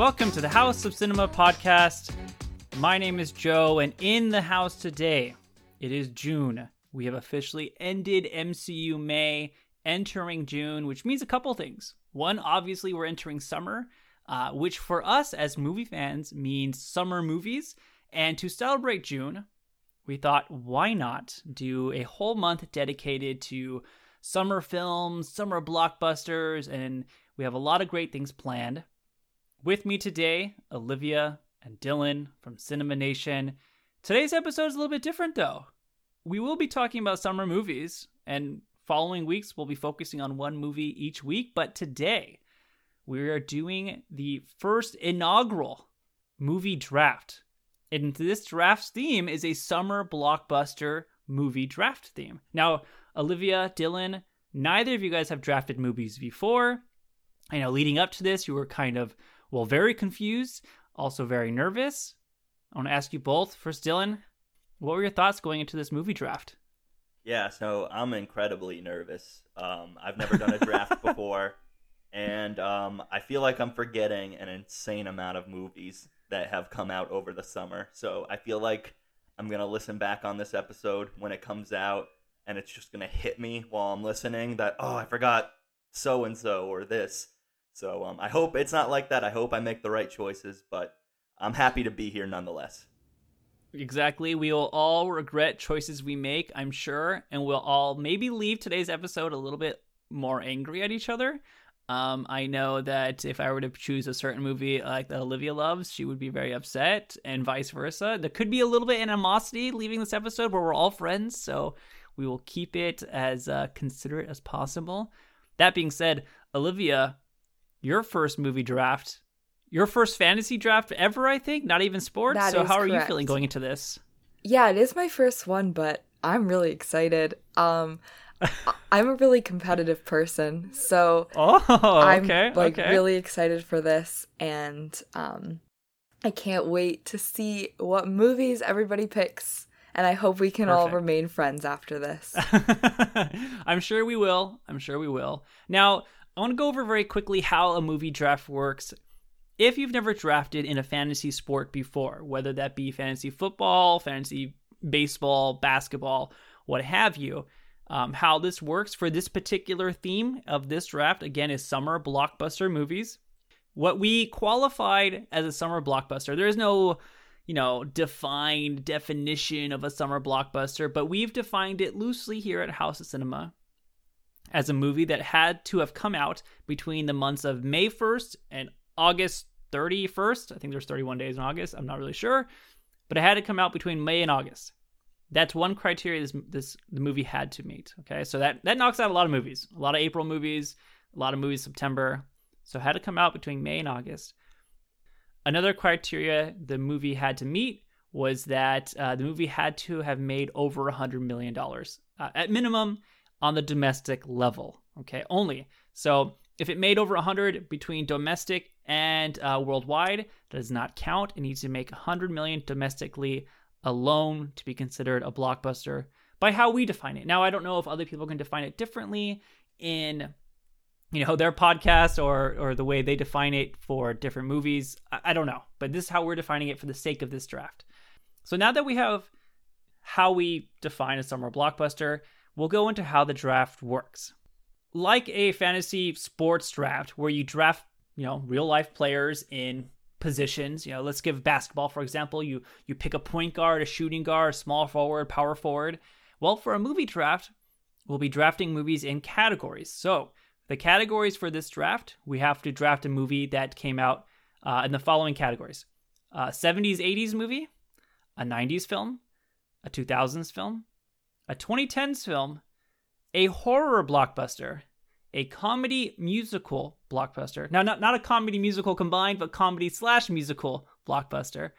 Welcome to the House of Cinema podcast. My name is Joe, and in the house today, it is June. We have officially ended MCU May, entering June, which means a couple things. One, obviously, we're entering summer, which for us as movie fans means summer movies. And to celebrate June, we thought, why not do a whole month dedicated to summer films, summer blockbusters, and we have a lot of great things planned. With me today, Olivia and Dylan from Cinema Nation. Today's episode is a little bit different, though. We will be talking about summer movies, and following weeks we'll be focusing on one movie each week, but today we are doing the first inaugural movie draft. And this draft's theme is a summer blockbuster movie draft theme. Now, Olivia, Dylan, neither of you guys have drafted movies before. I know leading up to this, you were kind of, well, very confused, also very nervous. I want to ask you both. First, Dylan, what were your thoughts going into this movie draft? Yeah, so I'm incredibly nervous. I've never done a draft before, and I feel like I'm forgetting an insane amount of movies that have come out over the summer. So I feel like I'm going to listen back on this episode when it comes out, and it's just going to hit me while I'm listening that, oh, I forgot so-and-so or this. So I hope it's not like that. I hope I make the right choices, but I'm happy to be here nonetheless. Exactly. We will all regret choices we make, I'm sure, and we'll all maybe leave today's episode a little bit more angry at each other. I know that if I were to choose a certain movie like that Olivia loves, she would be very upset, and vice versa. There could be a little bit animosity leaving this episode, where we're all friends, so we will keep it as considerate as possible. That being said, Olivia, your first movie draft, your first fantasy draft ever, I think, not even sports. That so how correct. Are you feeling going into this? Yeah, it is my first one, but I'm really excited. I'm a really competitive person, so I'm really excited for this, and I can't wait to see what movies everybody picks, and I hope we can all remain friends after this. I'm sure we will. Now, I want to go over very quickly how a movie draft works. If you've never drafted in a fantasy sport before, whether that be fantasy football, fantasy baseball, basketball, what have you, how this works for this particular theme of this draft, again, is summer blockbuster movies. What we qualified as a summer blockbuster, there is no, defined definition of a summer blockbuster, but we've defined it loosely here at House of Cinema as a movie that had to have come out between the months of May 1st and August 31st. I think there's 31 days in August. I'm not really sure, but it had to come out between May and August. That's one criteria the movie had to meet, okay? So that knocks out a lot of movies, a lot of April movies, a lot of movies September. So it had to come out between May and August. Another criteria the movie had to meet was that the movie had to have made over $100 million, at minimum, on the domestic level, okay, only. So if it made over 100 between domestic and worldwide, that does not count. It needs to make 100 million domestically alone to be considered a blockbuster by how we define it. Now, I don't know if other people can define it differently in, their podcast or the way they define it for different movies. I don't know, but this is how we're defining it for the sake of this draft. So now that we have how we define a summer blockbuster, we'll go into how the draft works. Like a fantasy sports draft where you draft, real life players in positions, let's give basketball, for example, you pick a point guard, a shooting guard, small forward, power forward. Well, for a movie draft, we'll be drafting movies in categories. So the categories for this draft, we have to draft a movie that came out in the following categories. 70s, 80s movie, a 90s film, a 2000s film, a 2010s film, a horror blockbuster, a comedy musical blockbuster. Now, not a comedy musical combined, but comedy / musical blockbuster,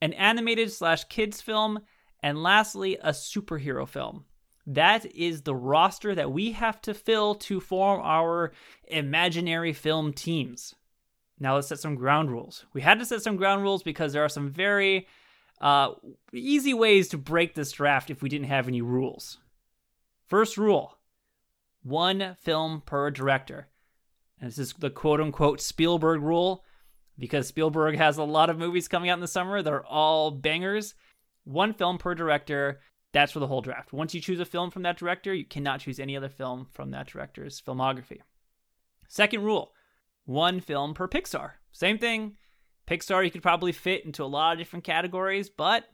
an animated / kids film, and lastly, a superhero film. That is the roster that we have to fill to form our imaginary film teams. Now let's set some ground rules. We had to set some ground rules because there are some very easy ways to break this draft if we didn't have any rules. First rule, one film per director. And this is the quote-unquote Spielberg rule. because Spielberg has a lot of movies coming out in the summer. They're all bangers. One film per director. That's for the whole draft. Once you choose a film from that director, you cannot choose any other film from that director's filmography. Second rule, one film per Pixar. Same thing. Pixar, you could probably fit into a lot of different categories, but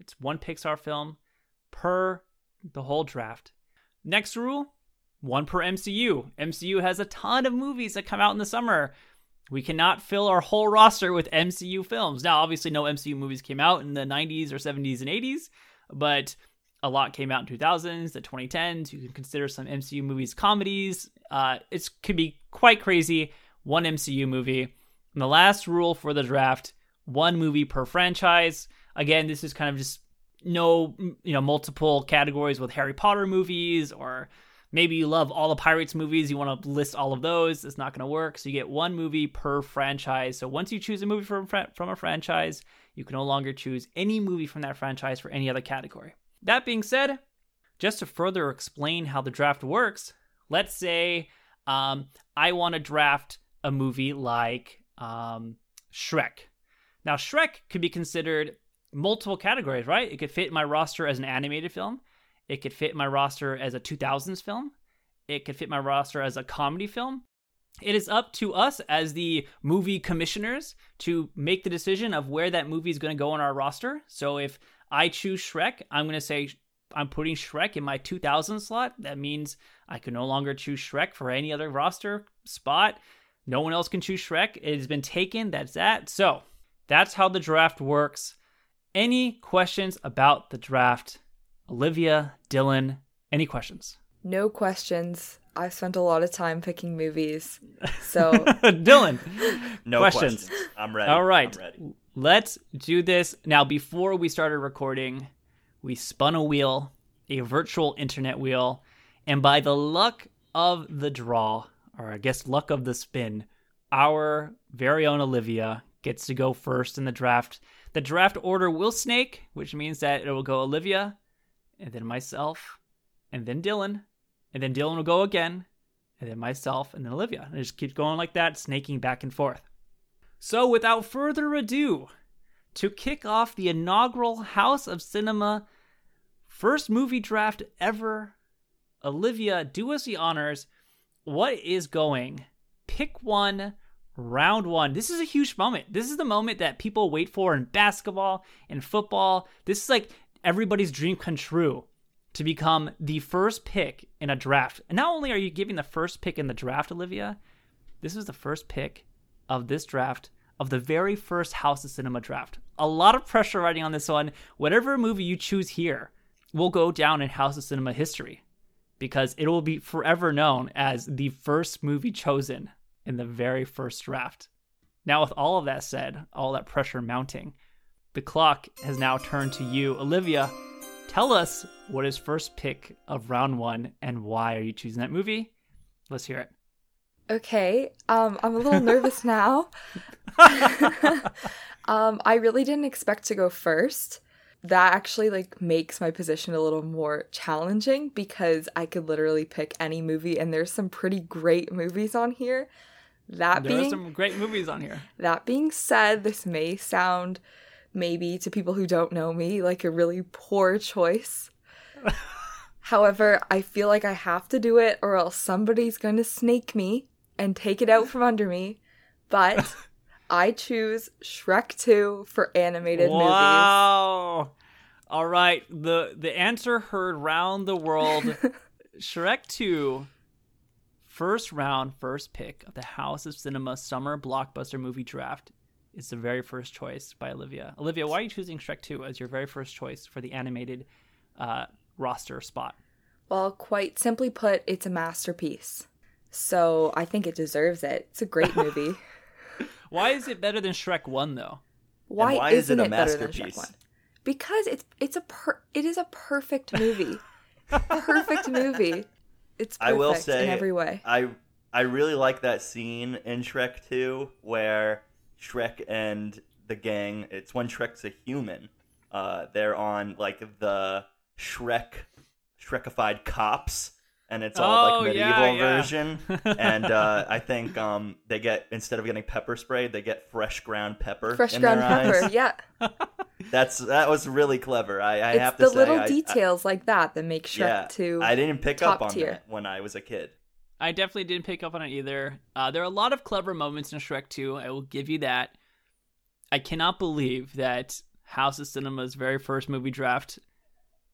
it's one Pixar film per the whole draft. Next rule, one per MCU. MCU has a ton of movies that come out in the summer. We cannot fill our whole roster with MCU films. Now, obviously, no MCU movies came out in the 90s or 70s and 80s, but a lot came out in 2000s, the 2010s. You can consider some MCU movies comedies. It could be quite crazy, one MCU movie. And the last rule for the draft, one movie per franchise. Again, this is kind of just multiple categories with Harry Potter movies, or maybe you love all the Pirates movies, you want to list all of those. It's not going to work. So you get one movie per franchise. So once you choose a movie from a franchise, you can no longer choose any movie from that franchise for any other category. That being said, just to further explain how the draft works, let's say I want to draft a movie like Shrek. Now, Shrek could be considered multiple categories, right? It could fit in my roster as an animated film. It could fit in my roster as a 2000s film. It could fit my roster as a comedy film. It is up to us as the movie commissioners to make the decision of where that movie is going to go on our roster. So if I choose Shrek, I'm going to say I'm putting Shrek in my 2000 slot. That means I can no longer choose Shrek for any other roster spot. No one else can choose Shrek. It has been taken. That's that. So that's how the draft works. Any questions about the draft? Olivia, Dylan, any questions? No questions. I've spent a lot of time picking movies. So Dylan, no questions. I'm ready. All right. I'm ready. Let's do this. Now, before we started recording, we spun a wheel, a virtual internet wheel, and by the luck of the draw, or I guess luck of the spin, our very own Olivia gets to go first in the draft. The draft order will snake, which means that it will go Olivia, and then myself, and then Dylan will go again, and then myself, and then Olivia. And it just keeps going like that, snaking back and forth. So without further ado, to kick off the inaugural House of Cinema first movie draft ever, Olivia, do us the honors. What is going? Pick one, round one. This is a huge moment. This is the moment that people wait for in basketball and football. This is like everybody's dream come true to become the first pick in a draft. And not only are you giving the first pick in the draft, Olivia, this is the first pick of this draft, of the very first House of Cinema draft. A lot of pressure riding on this one. Whatever movie you choose here will go down in House of Cinema history because it will be forever known as the first movie chosen in the very first draft. Now, with all of that said, all that pressure mounting, the clock has now turned to you. Olivia, tell us what is first pick of round one and why are you choosing that movie? Let's hear it. Okay, I'm a little nervous now. I really didn't expect to go first. That actually makes my position a little more challenging because I could literally pick any movie and there's some pretty great movies on here. That being said, this may sound, maybe to people who don't know me, like a really poor choice. However, I feel like I have to do it or else somebody's going to snake me and take it out from under me. But I choose Shrek 2 for animated movies. Wow. All right. The answer heard round the world. Shrek 2, first round, first pick of the House of Cinema Summer Blockbuster Movie Draft. It's the very first choice by Olivia. Olivia, why are you choosing Shrek 2 as your very first choice for the animated roster spot? Well, quite simply put, it's a masterpiece. So I think it deserves it. It's a great movie. Why is it better than Shrek 1, though? Why isn't it a masterpiece? Better than Shrek 1? Because it is a perfect movie. Perfect movie. It's perfect I will say, in every way. I really like that scene in Shrek 2 where Shrek and the gang, it's when Shrek's a human, they're on the Shrekified cops and it's all like medieval version. And I think they get, instead of getting pepper spray, they get fresh ground pepper. Fresh in ground their pepper, eyes. Yeah. That was really clever. I have to say, it's the little details like that make Shrek to I didn't pick up on tier. That when I was a kid. I definitely didn't pick up on it either. There are a lot of clever moments in Shrek 2. I will give you that. I cannot believe that House of Cinema's very first movie draft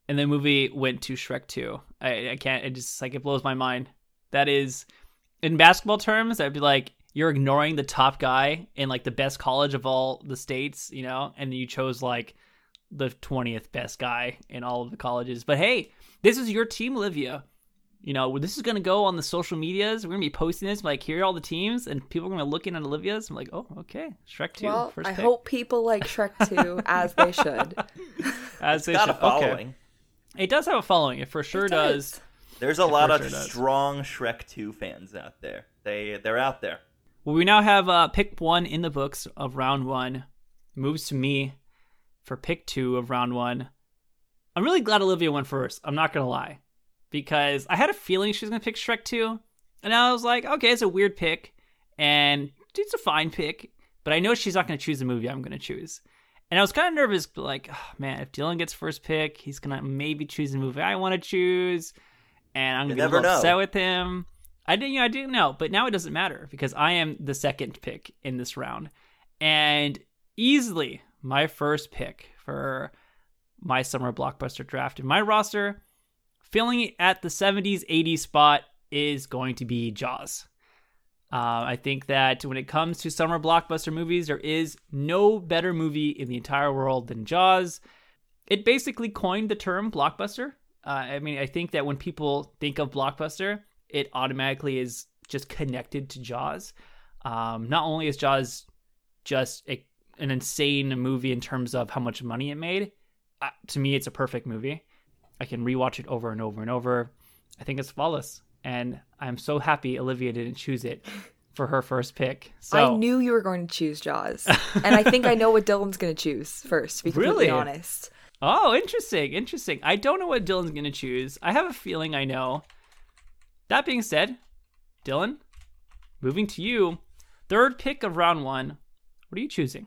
and the movie went to Shrek 2. I can't. It just, like, it blows my mind. That is, in basketball terms, I'd be like, you're ignoring the top guy in, like, the best college of all the states, you know, and you chose, like, the 20th best guy in all of the colleges. But hey, this is your team, Olivia. You know, this is going to go on the social medias. We're going to be posting this. Like, here are all the teams. And people are going to look in at Olivia's. I'm like, oh, okay. Shrek 2. Well, first I pick. Hope people like Shrek 2 as they should. As they should. It's got a following. Okay. It does have a following. It for sure does. There's a lot of strong Shrek 2 fans out there. They're out there. Well, we now have pick one in the books of round one. Moves to me for pick two of round one. I'm really glad Olivia went first. I'm not going to lie. Because I had a feeling she was going to pick Shrek 2. And I was like, okay, it's a weird pick. And it's a fine pick. But I know she's not going to choose the movie I'm going to choose. And I was kind of nervous. But like, oh, man, if Dylan gets first pick, he's going to maybe choose the movie I want to choose. And I'm going to be a little upset with him. I didn't know. But now it doesn't matter. Because I am the second pick in this round. And easily my first pick for my summer blockbuster draft in my roster. Feeling it at the 70s, 80s spot is going to be Jaws. I think that when it comes to summer blockbuster movies, there is no better movie in the entire world than Jaws. It basically coined the term blockbuster. I mean, I think that when people think of blockbuster, it automatically is just connected to Jaws. Not only is Jaws just an insane movie in terms of how much money it made, to me, it's a perfect movie. I can rewatch it over and over and over. I think it's flawless. And I'm so happy Olivia didn't choose it for her first pick. So I knew you were going to choose Jaws. And I think I know what Dylan's going to choose first, to be completely honest. Oh, interesting. I don't know what Dylan's going to choose. I have a feeling I know. That being said, Dylan, moving to you. Third pick of round one. What are you choosing?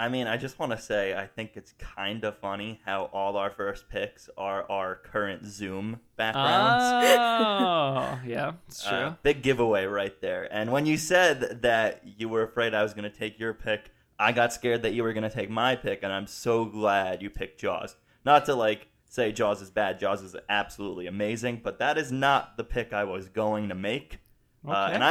I mean, I just want to say I think it's kind of funny how all our first picks are our current Zoom backgrounds. Oh, yeah, it's true. Big giveaway right there. And when you said that you were afraid I was going to take your pick, I got scared that you were going to take my pick, and I'm so glad you picked Jaws. Not to, like, say Jaws is bad. Jaws is absolutely amazing, but that is not the pick I was going to make. Okay. And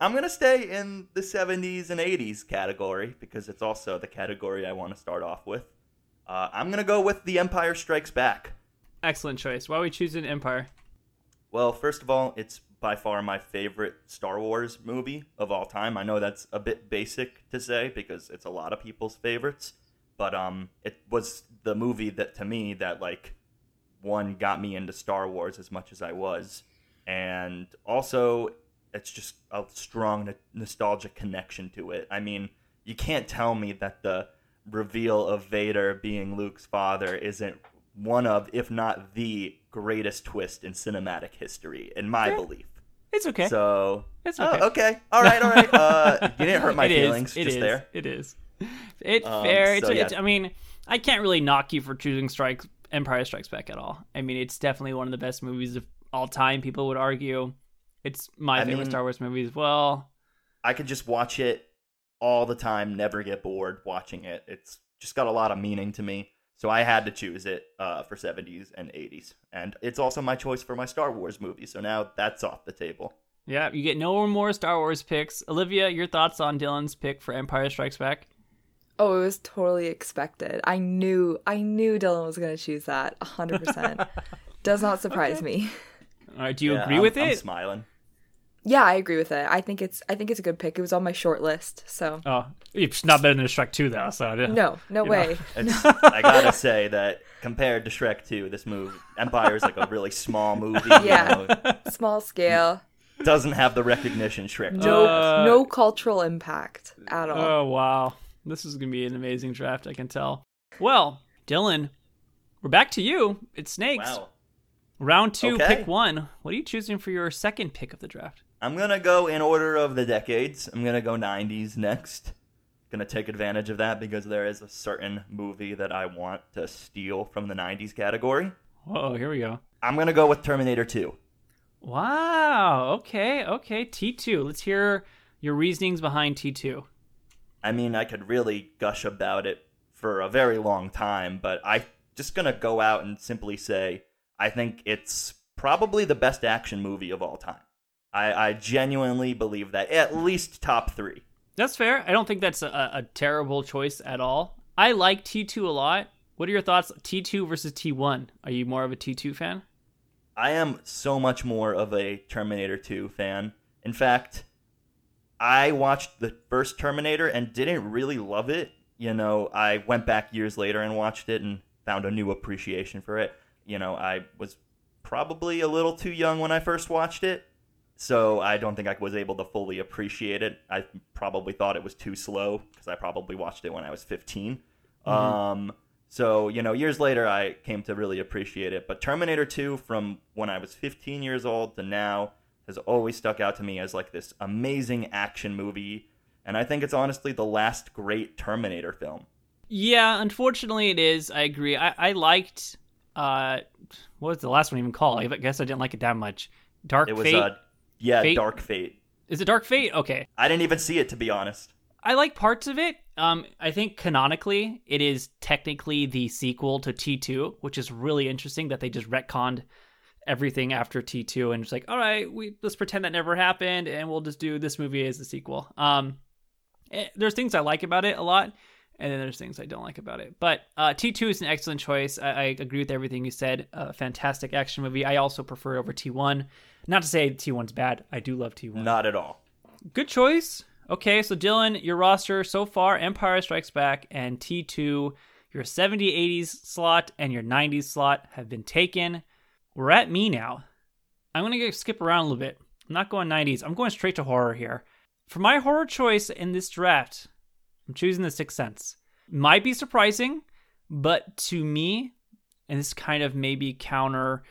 I'm going to stay in the 70s and 80s category because it's also the category I want to start off with. I'm going to go with The Empire Strikes Back. Excellent choice. Why are we choosing Empire? Well, first of all, it's by far my favorite Star Wars movie of all time. I know that's a bit basic to say because it's a lot of people's favorites. But it was the movie that, to me, that, like, one got me into Star Wars as much as I was. And also, it's just a strong nostalgic connection to it. I mean, you can't tell me that the reveal of Vader being Luke's father isn't one of, if not the greatest twist in cinematic history, in my belief. It's okay. So, it's okay. Oh, okay. All right. You didn't hurt my feelings. It's fair. I mean, I can't really knock you for choosing Empire Strikes Back at all. I mean, it's definitely one of the best movies of all time, people would argue. It's my favorite Star Wars movie as well. I could just watch it all the time, never get bored watching it. It's just got a lot of meaning to me. So I had to choose it for 70s and 80s. And it's also my choice for my Star Wars movie. So now that's off the table. Yeah, you get no more Star Wars picks. Olivia, your thoughts on Dylan's pick for Empire Strikes Back? Oh, it was totally expected. I knew Dylan was going to choose that 100%. Does not surprise me. All right, do you agree with it? I'm smiling. Yeah, I agree with it. I think it's a good pick. It was on my short list, so. Oh, it's not better than Shrek 2, though. So no way. I gotta say that compared to Shrek 2, this movie, Empire is like a really small movie. Yeah, small scale. Doesn't have the recognition Shrek 2 has. No cultural impact at all. Oh, wow. This is gonna be an amazing draft, I can tell. Well, Dylan, we're back to you. It's Snakes. Wow. Round two, okay. Pick one. What are you choosing for your second pick of the draft? I'm going to go in order of the decades. I'm going to go 90s next. Going to take advantage of that because there is a certain movie that I want to steal from the 90s category. Whoa, here we go. I'm going to go with Terminator 2. Wow. Okay. T2. Let's hear your reasonings behind T2. I mean, I could really gush about it for a very long time, but I'm just going to go out and simply say I think it's probably the best action movie of all time. I genuinely believe that. At least top three. That's fair. I don't think that's a terrible choice at all. I like T2 a lot. What are your thoughts? T2 versus T1. Are you more of a T2 fan? I am so much more of a Terminator 2 fan. In fact, I watched the first Terminator and didn't really love it. You know, I went back years later and watched it and found a new appreciation for it. You know, I was probably a little too young when I first watched it, so I don't think I was able to fully appreciate it. I probably thought it was too slow because I probably watched it when I was 15. Mm-hmm. So, you know, years later, I came to really appreciate it. But Terminator 2, from when I was 15 years old to now, has always stuck out to me as like this amazing action movie. And I think it's honestly the last great Terminator film. Yeah, unfortunately it is. I agree. I liked... what was the last one even called? I guess I didn't like it that much. Dark Fate? Dark Fate. Is it Dark Fate? Okay. I didn't even see it, to be honest. I like parts of it. I think canonically, it is technically the sequel to T2, which is really interesting that they just retconned everything after T2 and just like, all right, let's pretend that never happened and we'll just do this movie as the sequel. There's things I like about it a lot. And then there's things I don't like about it. But T2 is an excellent choice. I agree with everything you said. Fantastic action movie. I also prefer it over T1. Not to say T1's bad. I do love T1. Not at all. Good choice. Okay, so Dylan, your roster so far, Empire Strikes Back and T2. Your 70s, 80s slot and your 90s slot have been taken. We're at me now. I'm going to skip around a little bit. I'm not going 90s. I'm going straight to horror here. For my horror choice in this draft... I'm choosing The Sixth Sense. Might be surprising, but to me, and this kind of maybe counteracts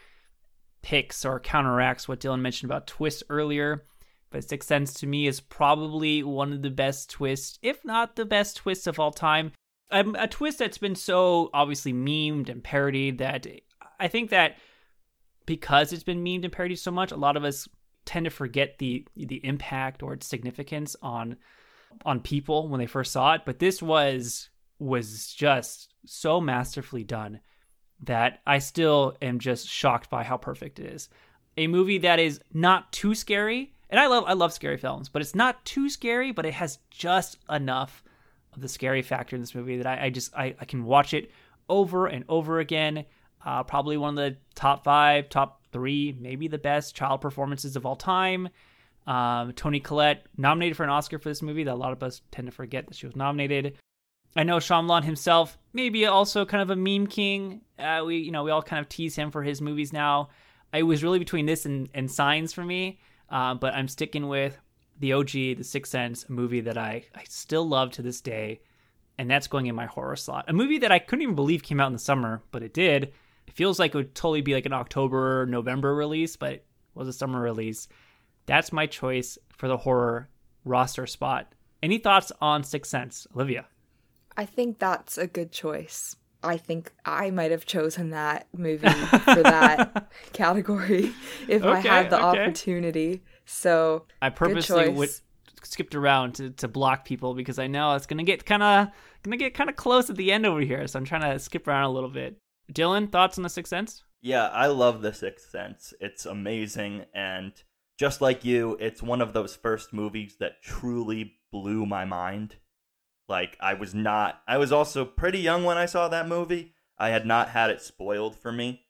what Dylan mentioned about twists earlier, but Sixth Sense to me is probably one of the best twists, if not the best twist of all time. A twist that's been so obviously memed and parodied that I think that because it's been memed and parodied so much, a lot of us tend to forget the impact or its significance on people when they first saw it, but this was just so masterfully done that I still am just shocked by how perfect it is. A movie that is not too scary, and I love scary films, but it's not too scary, but it has just enough of the scary factor in this movie that I can watch it over and over again. Probably one of the top 3, maybe the best child performances of all time. Toni Collette, nominated for an Oscar for this movie that a lot of us tend to forget that she was nominated. I know Shyamalan himself, maybe also kind of a meme king. We all kind of tease him for his movies now. I was really between this and Signs for me, but I'm sticking with the OG, The Sixth Sense, a movie that I still love to this day, and that's going in my horror slot. A movie that I couldn't even believe came out in the summer, but it did. It feels like it would totally be like an October, November release, but it was a summer release. That's my choice for the horror roster spot. Any thoughts on Sixth Sense, Olivia? I think that's a good choice. I think I might have chosen that movie for that category if I had the opportunity. So I purposely skipped around to block people because I know it's gonna get kind of close at the end over here. So I'm trying to skip around a little bit. Dylan, thoughts on the Sixth Sense? Yeah, I love the Sixth Sense. It's amazing and. Just like you, it's one of those first movies that truly blew my mind. Like, I was also pretty young when I saw that movie. I had not had it spoiled for me.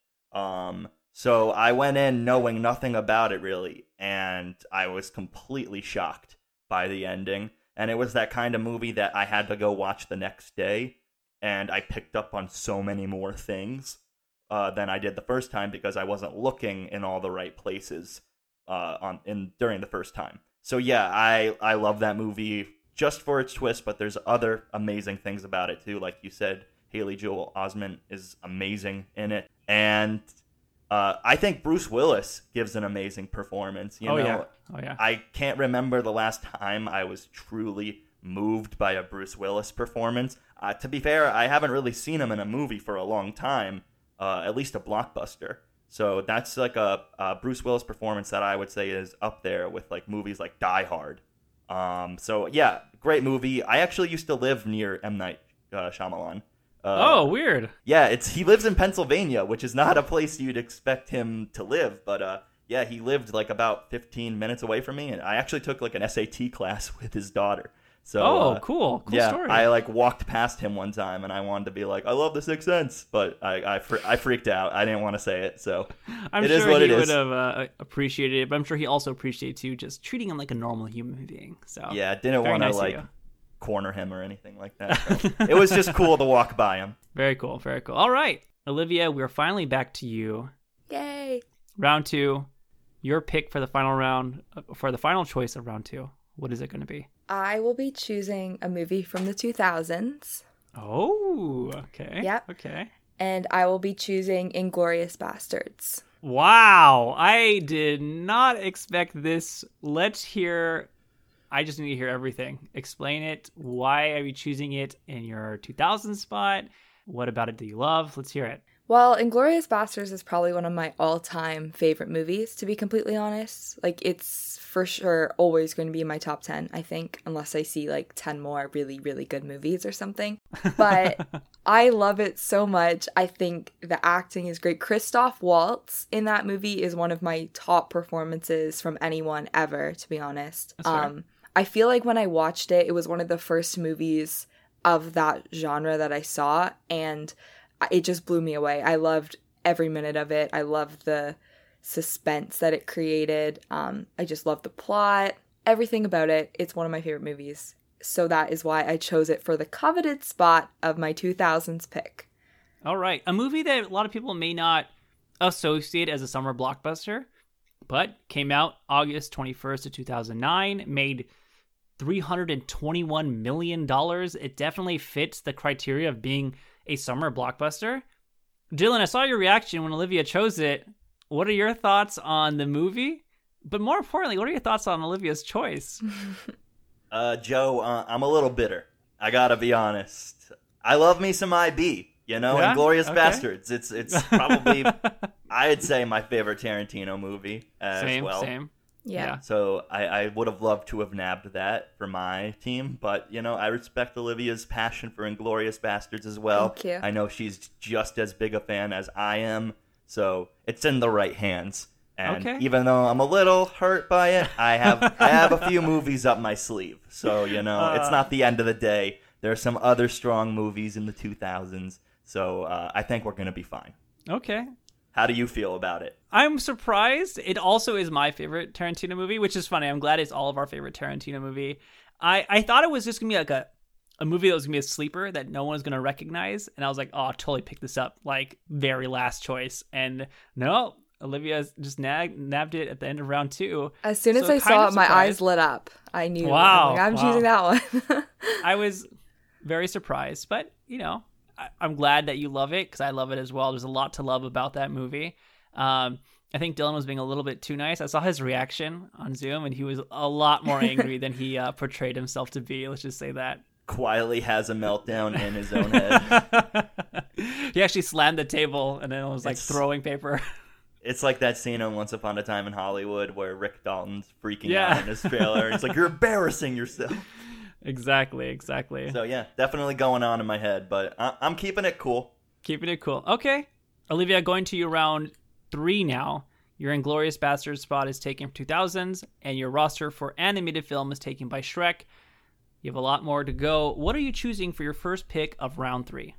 So I went in knowing nothing about it, really. And I was completely shocked by the ending. And it was that kind of movie that I had to go watch the next day. And I picked up on so many more things than I did the first time because I wasn't looking in all the right places. During the first time. So yeah, I love that movie just for its twist, but there's other amazing things about it too. Like you said, Haley Joel Osment is amazing in it. And I think Bruce Willis gives an amazing performance. You know? Yeah. Oh, yeah. I can't remember the last time I was truly moved by a Bruce Willis performance. To be fair, I haven't really seen him in a movie for a long time, at least a blockbuster. So that's like a Bruce Willis performance that I would say is up there with like movies like Die Hard. So yeah, great movie. I actually used to live near M. Night Shyamalan. Oh, weird. Yeah, he lives in Pennsylvania, which is not a place you'd expect him to live. But yeah, he lived like about 15 minutes away from me, and I actually took like an SAT class with his daughter. So, cool yeah, story. I like walked past him one time, and I wanted to be like, "I love The Sixth Sense," but I freaked out. I didn't want to say it, so it is what it is. Would have appreciated it, but I'm sure he also appreciates you just treating him like a normal human being. So yeah, didn't want to like corner him or anything like that. So it was just cool to walk by him. Very cool. All right, Olivia, we're finally back to you. Yay! Round two, your pick for the final round, for the final choice of round two. What is it going to be? I will be choosing a movie from the 2000s. Oh, okay. Yep. Okay. And I will be choosing Inglourious Basterds. Wow. I did not expect this. Let's hear. I just need to hear everything. Explain it. Why are you choosing it in your 2000s spot? What about it do you love? Let's hear it. Well, Inglourious Basterds is probably one of my all-time favorite movies, to be completely honest. Like, it's for sure always going to be in my top 10, I think, unless I see, like, 10 more really, really good movies or something. But I love it so much. I think the acting is great. Christoph Waltz in that movie is one of my top performances from anyone ever, to be honest. That's fair. I feel like when I watched it, it was one of the first movies of that genre that I saw, and it just blew me away. I loved every minute of it. I loved the suspense that it created. I just loved the plot, everything about it. It's one of my favorite movies. So that is why I chose it for the coveted spot of my 2000s pick. All right. A movie that a lot of people may not associate as a summer blockbuster, but came out August 21st of 2009, made $321 million. It definitely fits the criteria of being a summer blockbuster. Dylan, I saw your reaction when Olivia chose it. What are your thoughts on the movie? But more importantly, what are your thoughts on Olivia's choice? Joe, I'm a little bitter. I gotta be honest. I love me some IB, you know, yeah? Inglourious Basterds. It's probably, I'd say, my favorite Tarantino movie as well. Same. Yeah. So I would have loved to have nabbed that for my team, but, you know, I respect Olivia's passion for Inglourious Basterds as well. Thank you. I know she's just as big a fan as I am, so it's in the right hands. And even though I'm a little hurt by it, I have a few movies up my sleeve. So, you know, it's not the end of the day. There are some other strong movies in the 2000s, so I think we're going to be fine. Okay. How do you feel about it? I'm surprised. It also is my favorite Tarantino movie, which is funny. I'm glad it's all of our favorite Tarantino movie. I thought it was just going to be like a movie that was going to be a sleeper that no one was going to recognize. And I was like, oh, I'll totally pick this up, like, very last choice. And no, Olivia just nabbed it at the end of round two. As soon as I saw it, my eyes lit up. I knew. Wow. Like, I'm choosing that one. I was very surprised, but, you know. I'm glad that you love it because I love it as well. There's a lot to love about that movie. I think Dylan was being a little bit too nice. I saw his reaction on Zoom, and he was a lot more angry than he portrayed himself to be. Let's just say that. Quietly has a meltdown in his own head. He actually slammed the table, and then it was like throwing paper. It's like that scene on Once Upon a Time in Hollywood where Rick Dalton's freaking out in his trailer. It's like, you're embarrassing yourself. Exactly. So yeah, definitely going on in my head, but I'm keeping it cool. Okay. Olivia, going to your round three now. Your Inglourious Basterds spot is taken from 2000s, and your roster for animated film is taken by Shrek. You have a lot more to go. What are you choosing for your first pick of round three?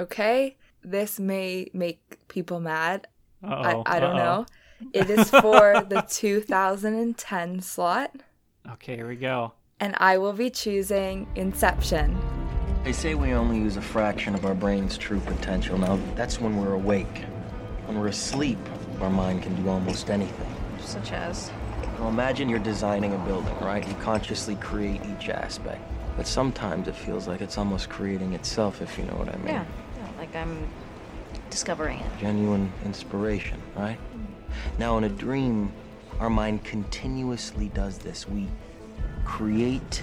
Okay, this may make people mad. I don't know. It is for the 2010 slot. Okay, here we go. And I will be choosing Inception. They say we only use a fraction of our brain's true potential. Now, that's when we're awake. When we're asleep, our mind can do almost anything. Such as? Well, imagine you're designing a building, right? You consciously create each aspect. But sometimes it feels like it's almost creating itself, if you know what I mean. Yeah, like I'm discovering it. Genuine inspiration, right? Mm-hmm. Now, in a dream, our mind continuously does this. We create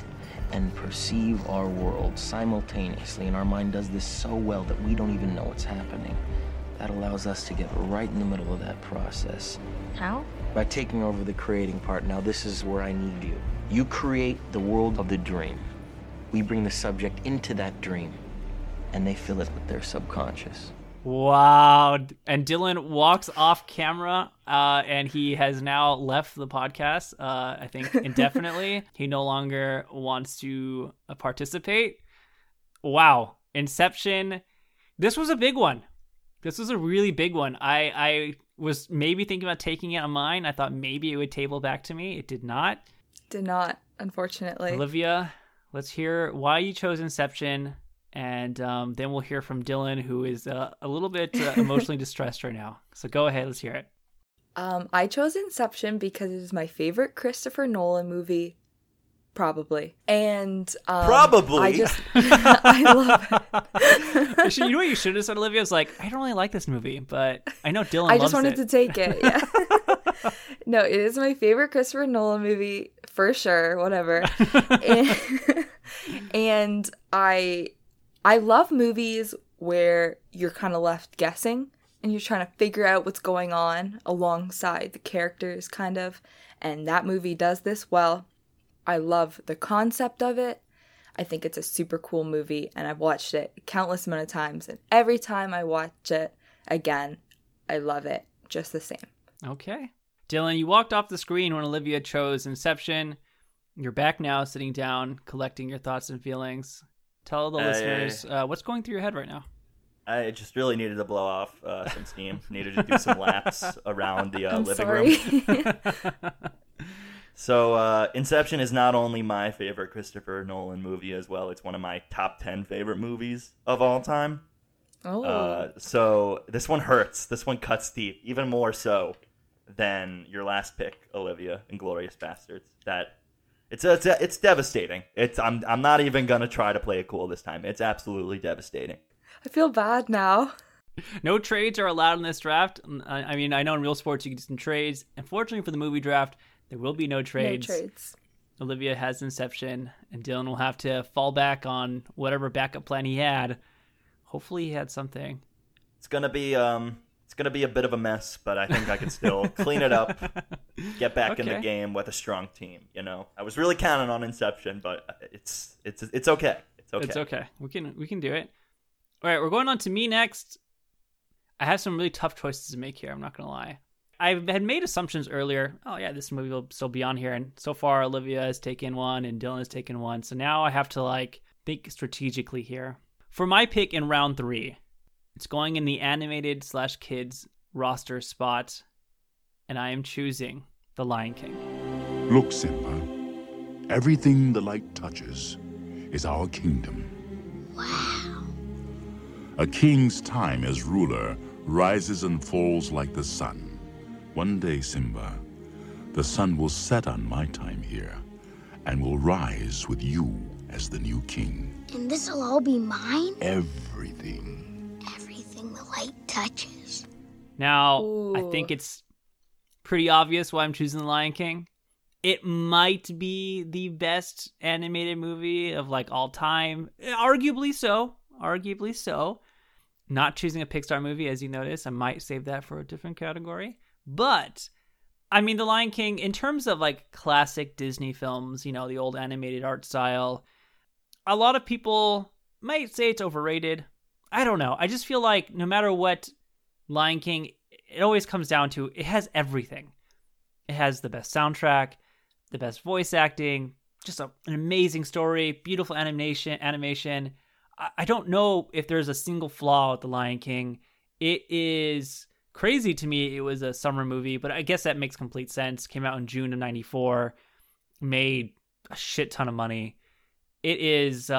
and perceive our world simultaneously, and our mind does this so well that we don't even know what's happening. That allows us to get right in the middle of that process. How? By taking over the creating part. Now, this is where I need you. You create the world of the dream. We bring the subject into that dream, and they fill it with their subconscious. Wow. And Dylan walks off camera, and he has now left the podcast, I think, indefinitely. He no longer wants to participate. Wow. Inception. This was a big one. This was a really big one. I was maybe thinking about taking it on mine. I thought maybe it would table back to me. It did not. Did not, unfortunately. Olivia, let's hear why you chose Inception. And then we'll hear from Dylan, who is a little bit emotionally distressed right now. So go ahead, let's hear it. I chose Inception because it is my favorite Christopher Nolan movie, probably. And probably? I just, I love it. You know what you should have said, Olivia? It's like, I don't really like this movie, but I know Dylan loves it. I just wanted to take it, yeah. No, it is my favorite Christopher Nolan movie, for sure, whatever. And I love movies where you're kind of left guessing and you're trying to figure out what's going on alongside the characters, kind of. And that movie does this well. I love the concept of it. I think it's a super cool movie, and I've watched it countless amount of times. And every time I watch it again, I love it just the same. Okay. Dylan, you walked off the screen when Olivia chose Inception. You're back now, sitting down, collecting your thoughts and feelings. Tell the listeners what's going through your head right now. I just really needed to blow off some steam. Needed to do some laps around the living room. So Inception is not only my favorite Christopher Nolan movie as well. It's one of my top 10 favorite movies of all time. Oh. So this one hurts. This one cuts deep, even more so than your last pick, Olivia, Inglourious Basterds. That... It's devastating. I'm not even gonna try to play it cool this time. It's absolutely devastating. I feel bad now. No trades are allowed in this draft. I mean, I know in real sports you can do some trades. Unfortunately for the movie draft, there will be no trades. No trades. Olivia has Inception, and Dylan will have to fall back on whatever backup plan he had. Hopefully, he had something. It's gonna be a bit of a mess, but I think I can still clean it up, get back in the game with a strong team. You know, I was really counting on Inception, but it's okay. It's okay. It's okay. We can do it. All right, we're going on to me next. I have some really tough choices to make here. I'm not gonna lie. I had made assumptions earlier. Oh yeah, this movie will still be on here, and so far Olivia has taken one and Dylan has taken one. So now I have to think strategically here for my pick in round 3. It's going in the animated / kids roster spot, and I am choosing The Lion King. Look, Simba, everything the light touches is our kingdom. Wow. A king's time as ruler rises and falls like the sun. One day, Simba, the sun will set on my time here and will rise with you as the new king. And this'll all be mine? Everything. The light touches. Now, ooh. I think it's pretty obvious why I'm choosing The Lion King. It might be the best animated movie of all time. Arguably so. Not choosing a Pixar movie, as you notice. I might save that for a different category. But, I mean, The Lion King, in terms of classic Disney films, you know, the old animated art style, a lot of people might say it's overrated. I don't know. I just feel like no matter what, Lion King, it always comes down to it has everything. It has the best soundtrack, the best voice acting, just an amazing story, beautiful animation. I don't know if there's a single flaw with The Lion King. It is crazy to me. It was a summer movie, but I guess that makes complete sense. Came out in June of '94, made a shit ton of money. It is...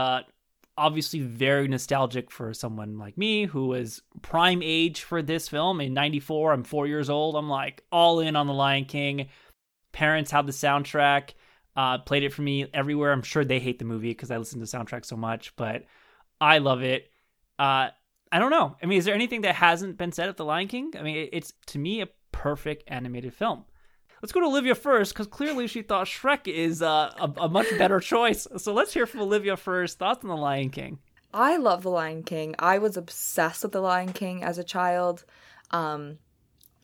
obviously very nostalgic for someone like me who was prime age for this film in '94. I'm 4 years old. I'm all in on The Lion King. Parents had the soundtrack, played it for me everywhere. I'm sure they hate the movie because I listen to soundtrack so much, but I love it. I don't know. I mean, is there anything that hasn't been said of The Lion King? I mean, it's, to me, a perfect animated film. Let's go to Olivia first, because clearly she thought Shrek is a much better choice. So let's hear from Olivia first. Thoughts on The Lion King? I love The Lion King. I was obsessed with The Lion King as a child. I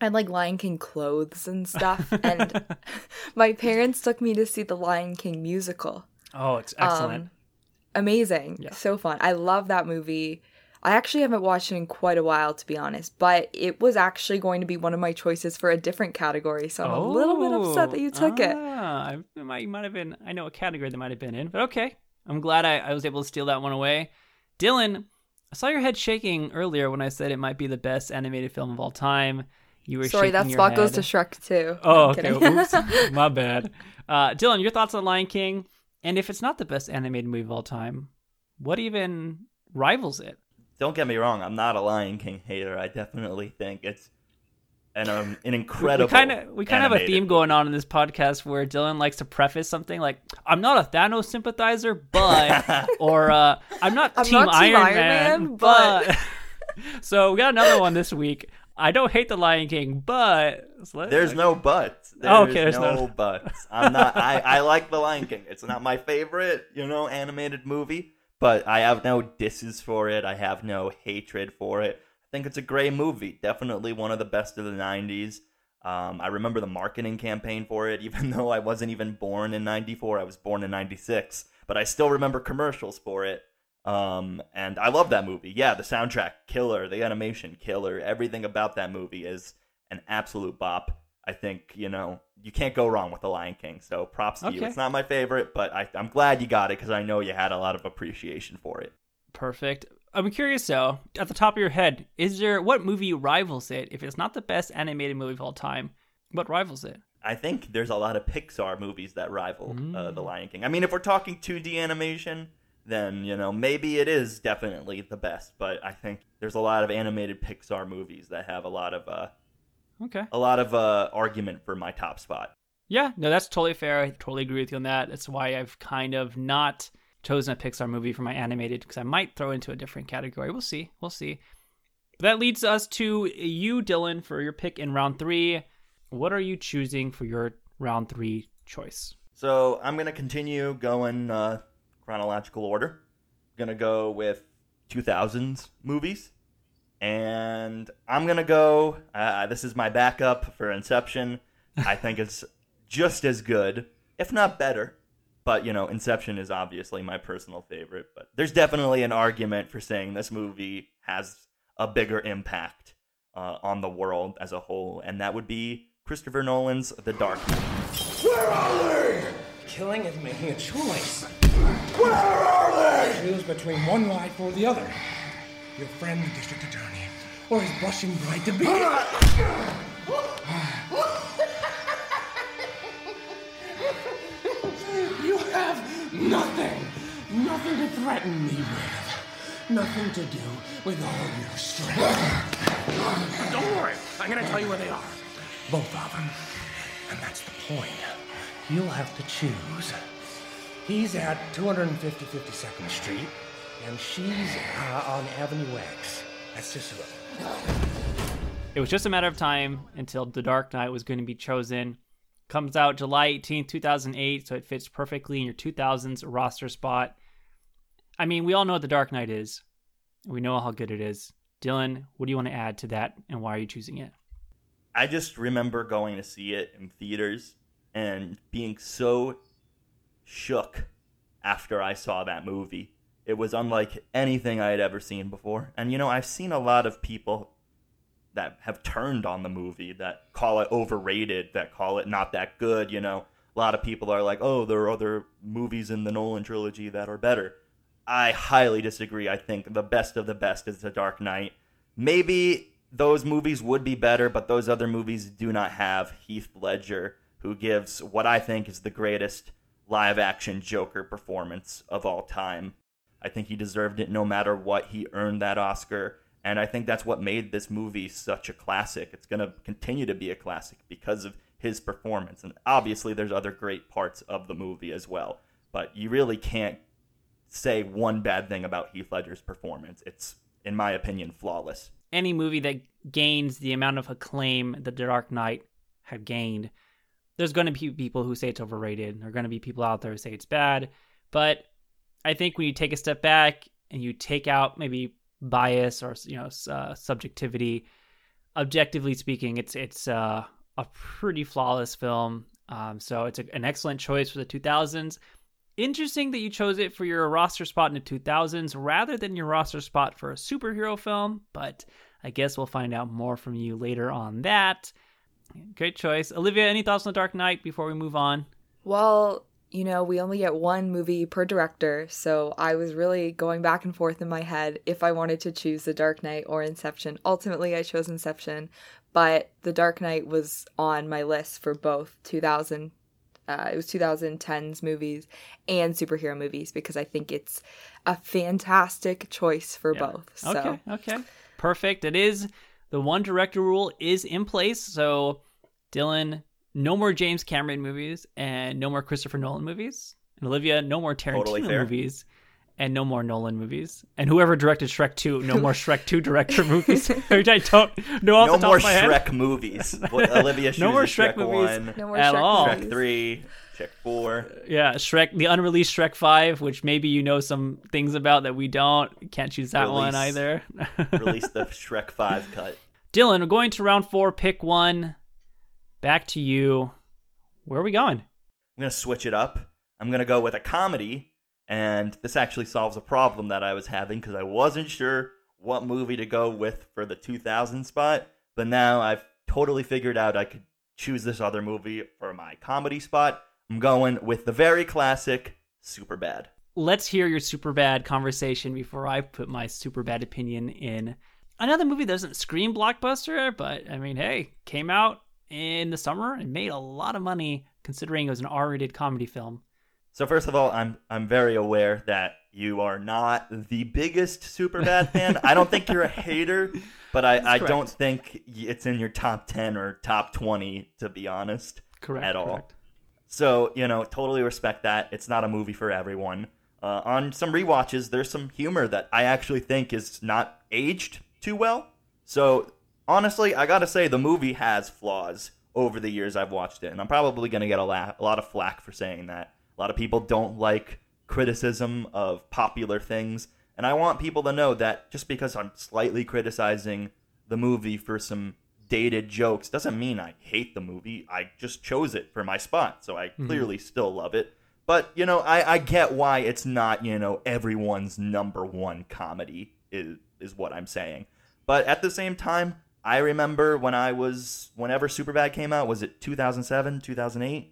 had, like, Lion King clothes and stuff. And my parents took me to see the Lion King musical. Oh, it's excellent. Amazing. Yeah. So fun. I love that movie. I actually haven't watched it in quite a while, to be honest, but it was actually going to be one of my choices for a different category, so I'm a little bit upset that you took it. It might have been, I know a category that might have been in, but okay. I'm glad I was able to steal that one away. Dylan, I saw your head shaking earlier when I said it might be the best animated film of all time. You were sorry, that spot goes to Shrek 2. Oh, okay. Oops. My bad. Dylan, your thoughts on Lion King, and if it's not the best animated movie of all time, what even rivals it? Don't get me wrong, I'm not a Lion King hater. I definitely think it's an incredible We kind of have a theme going on in this podcast where Dylan likes to preface something like, I'm not a Thanos sympathizer, but... or I'm not Team Iron Man, but... So we got another one this week. I don't hate the Lion King, but... There's no buts. There's no buts. I'm not... I like the Lion King. It's not my favorite, animated movie. But I have no disses for it. I have no hatred for it. I think it's a great movie. Definitely one of the best of the 90s. I remember the marketing campaign for it, even though I wasn't even born in 94. I was born in 96. But I still remember commercials for it. And I love that movie. Yeah, the soundtrack, killer. The animation, killer. Everything about that movie is an absolute bop. I think, you can't go wrong with The Lion King, so props to you. It's not my favorite, but I'm glad you got it because I know you had a lot of appreciation for it. Perfect. I'm curious, though, at the top of your head, what movie rivals it? If it's not the best animated movie of all time, what rivals it? I think there's a lot of Pixar movies that rival The Lion King. I mean, if we're talking 2D animation, then, maybe it is definitely the best, but I think there's a lot of animated Pixar movies that have a lot of... argument for my top spot. Yeah, no, that's totally fair. I totally agree with you on that. That's why I've kind of not chosen a Pixar movie for my animated, because I might throw into a different category. We'll see. But that leads us to you, Dylan, for your pick in round 3. What are you choosing for your round 3 choice? So I'm going to continue going chronological order. I'm going to go with 2000s movies. And I'm going to go, this is my backup for Inception. I think it's just as good, if not better. But, Inception is obviously my personal favorite. But there's definitely an argument for saying this movie has a bigger impact on the world as a whole. And that would be Christopher Nolan's The Dark Knight. Where are they? Killing is making a choice. Where are they? Choose between one life or the other. Your friend, the district attorney, or his blushing bride to be. You have nothing to threaten me with, nothing to do with all your strength. Don't worry, I'm going to tell you where they are. Both of them. And that's the point. You'll have to choose. He's at 250 52nd Street. And she's on Avenue X. That's just a little. It was just a matter of time until The Dark Knight was going to be chosen. Comes out July 18, 2008, so it fits perfectly in your 2000s roster spot. I mean, we all know what The Dark Knight is. We know how good it is. Dylan, what do you want to add to that, and why are you choosing it? I just remember going to see it in theaters and being so shook after I saw that movie. It was unlike anything I had ever seen before. And, I've seen a lot of people that have turned on the movie, that call it overrated, that call it not that good, A lot of people are like, oh, there are other movies in the Nolan trilogy that are better. I highly disagree. I think the best of the best is The Dark Knight. Maybe those movies would be better, but those other movies do not have Heath Ledger, who gives what I think is the greatest live-action Joker performance of all time. I think he deserved it no matter what. He earned that Oscar, and I think that's what made this movie such a classic. It's going to continue to be a classic because of his performance, and obviously there's other great parts of the movie as well, but you really can't say one bad thing about Heath Ledger's performance. It's in my opinion, flawless. Any movie that gains the amount of acclaim that The Dark Knight had gained, there's going to be people who say it's overrated. There are going to be people out there who say it's bad. But I think when you take a step back and you take out maybe bias or subjectivity, objectively speaking, it's a pretty flawless film. So it's an excellent choice for the 2000s. Interesting that you chose it for your roster spot in the 2000s rather than your roster spot for a superhero film, but I guess we'll find out more from you later on that. Great choice. Olivia, any thoughts on The Dark Knight before we move on? Well, you know, we only get one movie per director, so I was really going back and forth in my head if I wanted to choose The Dark Knight or Inception. Ultimately, I chose Inception, but The Dark Knight was on my list for both 2010s movies and superhero movies because I think it's a fantastic choice for both. So. Okay. Perfect. It is. The one director rule is in place. So, Dylan, no more James Cameron movies and no more Christopher Nolan movies. And Olivia, no more Tarantino movies and no more Nolan movies. And whoever directed Shrek 2, no more Shrek 2 director movies. Which I don't know off the top of my head. No more Shrek movies. Olivia, no more Shrek movies 1 no more at Shrek all. Movies. Shrek 3, Shrek 4. Yeah, Shrek, the unreleased Shrek 5, which maybe you know some things about that we don't. Can't choose that one either. Release the Shrek 5 cut. Dylan, we're going to round 4, pick 1. Back to you. Where are we going? I'm going to switch it up. I'm going to go with a comedy. And this actually solves a problem that I was having because I wasn't sure what movie to go with for the 2000 spot. But now I've totally figured out I could choose this other movie for my comedy spot. I'm going with the very classic Superbad. Let's hear your Superbad conversation before I put my Superbad opinion in. Another movie that doesn't scream blockbuster, but I mean, hey, came out in the summer and made a lot of money considering it was an R-rated comedy film. So first of all, I'm very aware that you are not the biggest Superbad fan. I don't think you're a hater, but I don't think it's in your top 10 or top 20, to be honest, at all. Correct. So, you know, totally respect that. It's not a movie for everyone. On some rewatches, there's some humor that I actually think is not aged too well. So honestly, I got to say the movie has flaws over the years I've watched it, and I'm probably going to get a lot of flack for saying that. A lot of people don't like criticism of popular things, and I want people to know that just because I'm slightly criticizing the movie for some dated jokes doesn't mean I hate the movie. I just chose it for my spot, so I clearly still love it. But, you know, I get why it's not, you know, everyone's number one comedy is what I'm saying. But at the same time, I remember whenever Superbad came out, was it 2007, 2008?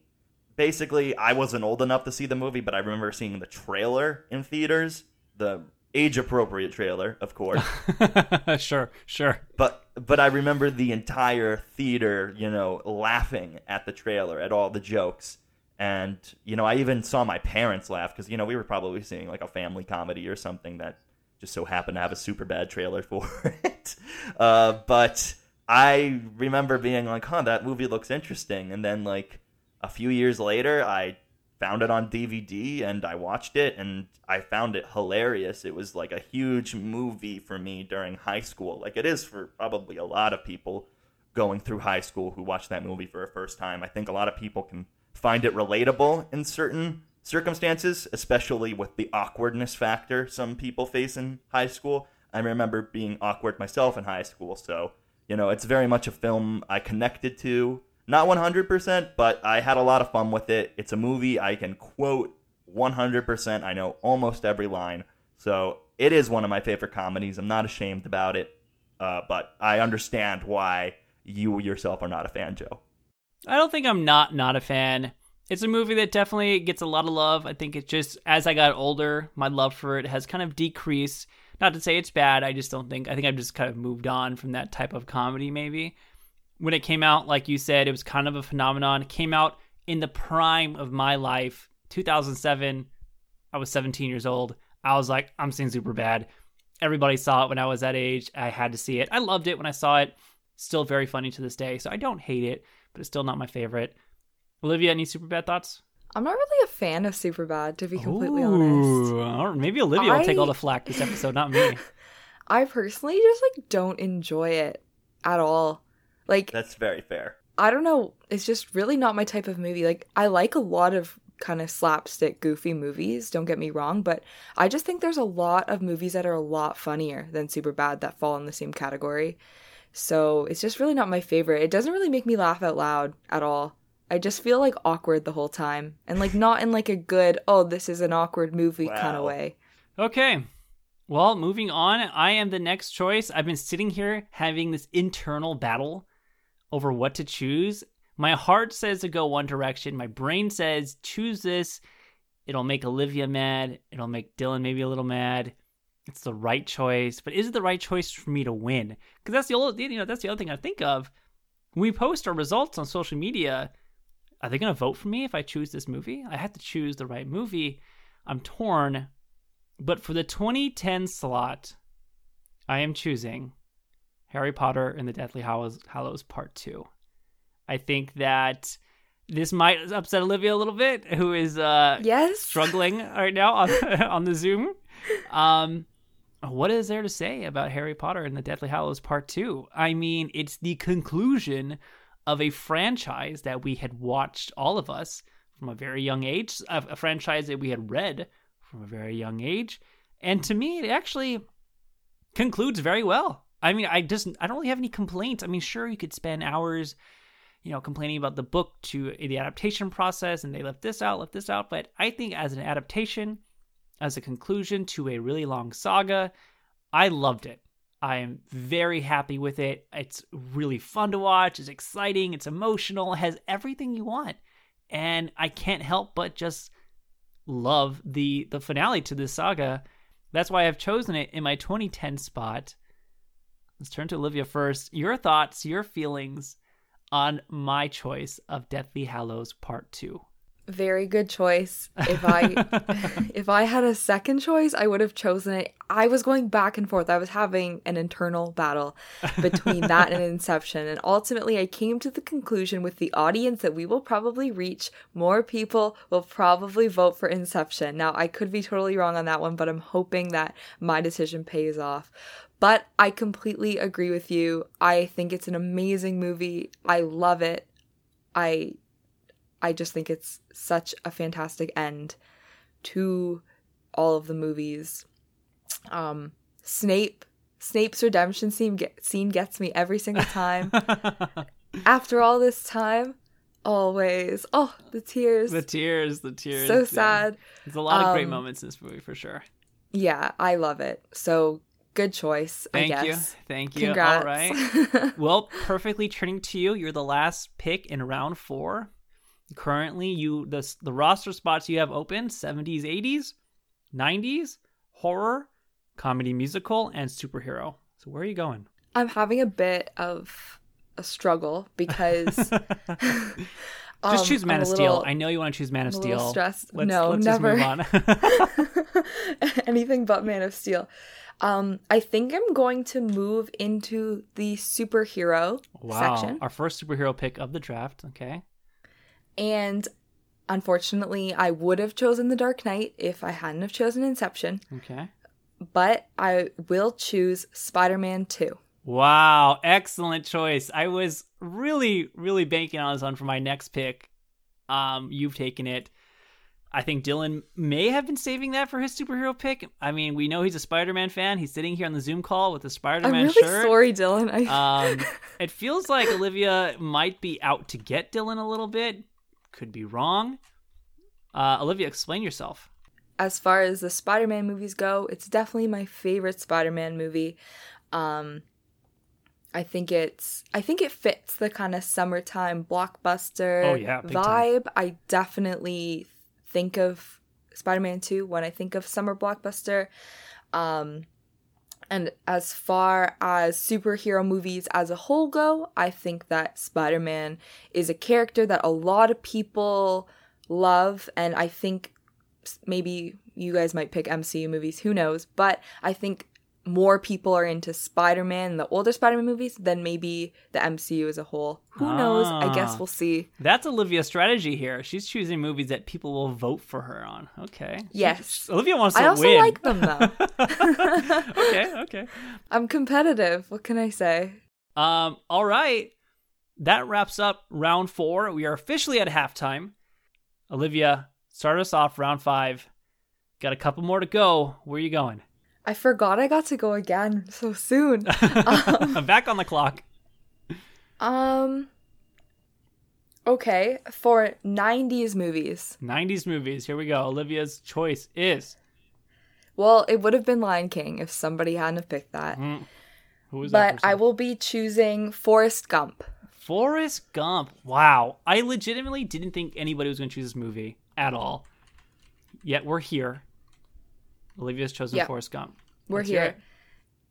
Basically, I wasn't old enough to see the movie, but I remember seeing the trailer in theaters, the age-appropriate trailer, of course. Sure. But I remember the entire theater, you know, laughing at the trailer, at all the jokes. And, you know, I even saw my parents laugh because, you know, we were probably seeing like a family comedy or something that just so happened to have a Superbad trailer for it. But I remember being like, huh, that movie looks interesting. And then like a few years later, I found it on DVD, and I watched it, and I found it hilarious. It was like a huge movie for me during high school, like it is for probably a lot of people going through high school who watch that movie for a first time. I think a lot of people can find it relatable in certain circumstances, especially with the awkwardness factor some people face in high school. I remember being awkward myself in high school, so, you know, it's very much a film I connected to. Not 100%, but I had a lot of fun with it. It's a movie I can quote 100%. I know almost every line. So it is one of my favorite comedies. I'm not ashamed about it, but I understand why you yourself are not a fan, Joe. I don't think I'm not a fan. It's a movie that definitely gets a lot of love. I think it's just, as I got older, my love for it has kind of decreased. Not to say it's bad. I think I've just kind of moved on from that type of comedy maybe. When it came out, like you said, it was kind of a phenomenon. It came out in the prime of my life, 2007. I was 17 years old. I was like, I'm seeing Superbad. Everybody saw it when I was that age. I had to see it. I loved it when I saw it. Still very funny to this day. So I don't hate it, but it's still not my favorite. Olivia, any Superbad thoughts? I'm not really a fan of Superbad, to be completely honest. Maybe Olivia will take all the flack this episode, not me. I personally just, like, don't enjoy it at all. Like, that's very fair. I don't know. It's just really not my type of movie. Like, I like a lot of kind of slapstick, goofy movies, don't get me wrong, but I just think there's a lot of movies that are a lot funnier than Superbad that fall in the same category. So it's just really not my favorite. It doesn't really make me laugh out loud at all. I just feel, like, awkward the whole time. And, like, not in, like, a good, oh, this is an awkward movie kind of way. Okay. Well, moving on, I am the next choice. I've been sitting here having this internal battle over what to choose. My heart says to go one direction. My brain says, choose this. It'll make Olivia mad. It'll make Dylan maybe a little mad. It's the right choice. But is it the right choice for me to win? Because that's the only, you know, that's the other thing I think of. When we post our results on social media, are they going to vote for me if I choose this movie? I have to choose the right movie. I'm torn. But for the 2010 slot, I am choosing Harry Potter and the Deathly Hallows Part 2. I think that this might upset Olivia a little bit, who is struggling right now on the Zoom. What is there to say about Harry Potter and the Deathly Hallows Part 2? I mean, it's the conclusion of a franchise that we had watched, all of us, from a very young age, a franchise that we had read from a very young age. And to me, it actually concludes very well. I mean, I don't really have any complaints. I mean, sure, you could spend hours, you know, complaining about the book to the adaptation process, and they left this out. But I think as an adaptation, as a conclusion to a really long saga, I loved it. I am very happy with it. It's really fun to watch. It's exciting. It's emotional. It has everything you want. And I can't help but just love the finale to this saga. That's why I've chosen it in my 2010 spot. Let's turn to Olivia first. Your thoughts, your feelings on my choice of Deathly Hallows Part 2. Very good choice. If I had a second choice, I would have chosen it. I was going back and forth. I was having an internal battle between that and Inception. And ultimately, I came to the conclusion with the audience that we will probably reach, more people will probably vote for Inception. Now, I could be totally wrong on that one, but I'm hoping that my decision pays off. But I completely agree with you. I think it's an amazing movie. I love it. I just think it's such a fantastic end to all of the movies. Snape's redemption scene gets me every single time. After all this time, always. Oh, the tears. So sad. There's a lot of great moments in this movie for sure. Yeah, I love it. So good choice, I guess. Thank you. Congrats. All right. Well, perfectly turning to you. You're the last pick in round 4. Currently, the roster spots you have open: 70s, 80s, 90s, horror, comedy, musical, and superhero. So where are you going? I'm having a bit of a struggle because just choose Man of Steel. I know you want to choose Man of Steel. Stressed. Let's never. Just move on. Anything but Man of Steel. I think I'm going to move into the superhero section. Our first superhero pick of the draft. Okay. And unfortunately, I would have chosen The Dark Knight if I hadn't have chosen Inception. Okay. But I will choose Spider-Man 2. Wow. Excellent choice. I was really, really banking on this one for my next pick. You've taken it. I think Dylan may have been saving that for his superhero pick. I mean, we know he's a Spider-Man fan. He's sitting here on the Zoom call with a Spider-Man shirt. I'm really sorry, Dylan. It feels like Olivia might be out to get Dylan a little bit. Could be wrong. Olivia, explain yourself. As far as the Spider-Man movies go, it's definitely my favorite Spider-Man movie. I think it fits the kind of summertime blockbuster vibe. Time. I definitely think of Spider-Man 2 when I think of summer blockbuster. And as far as superhero movies as a whole go, I think that Spider-Man is a character that a lot of people love. And I think maybe you guys might pick MCU movies, who knows? But I think more people are into Spider-Man, the older Spider-Man movies, than maybe the MCU as a whole. Who knows? I guess we'll see. That's Olivia's strategy here. She's choosing movies that people will vote for her on. Okay. Yes. Olivia wants to win. I also like them, though. Okay. I'm competitive. What can I say? All right. That wraps up round 4. We are officially at halftime. Olivia, start us off round 5. Got a couple more to go. Where are you going? I forgot I got to go again so soon. I'm back on the clock. Okay, for 90s movies. 90s movies. Here we go. Olivia's choice is... Well, it would have been Lion King if somebody hadn't have picked that. Mm. Who was that person? But I will be choosing Forrest Gump. Forrest Gump. Wow. I legitimately didn't think anybody was going to choose this movie at all. Yet we're here. Olivia's chosen Forrest Gump. We're here.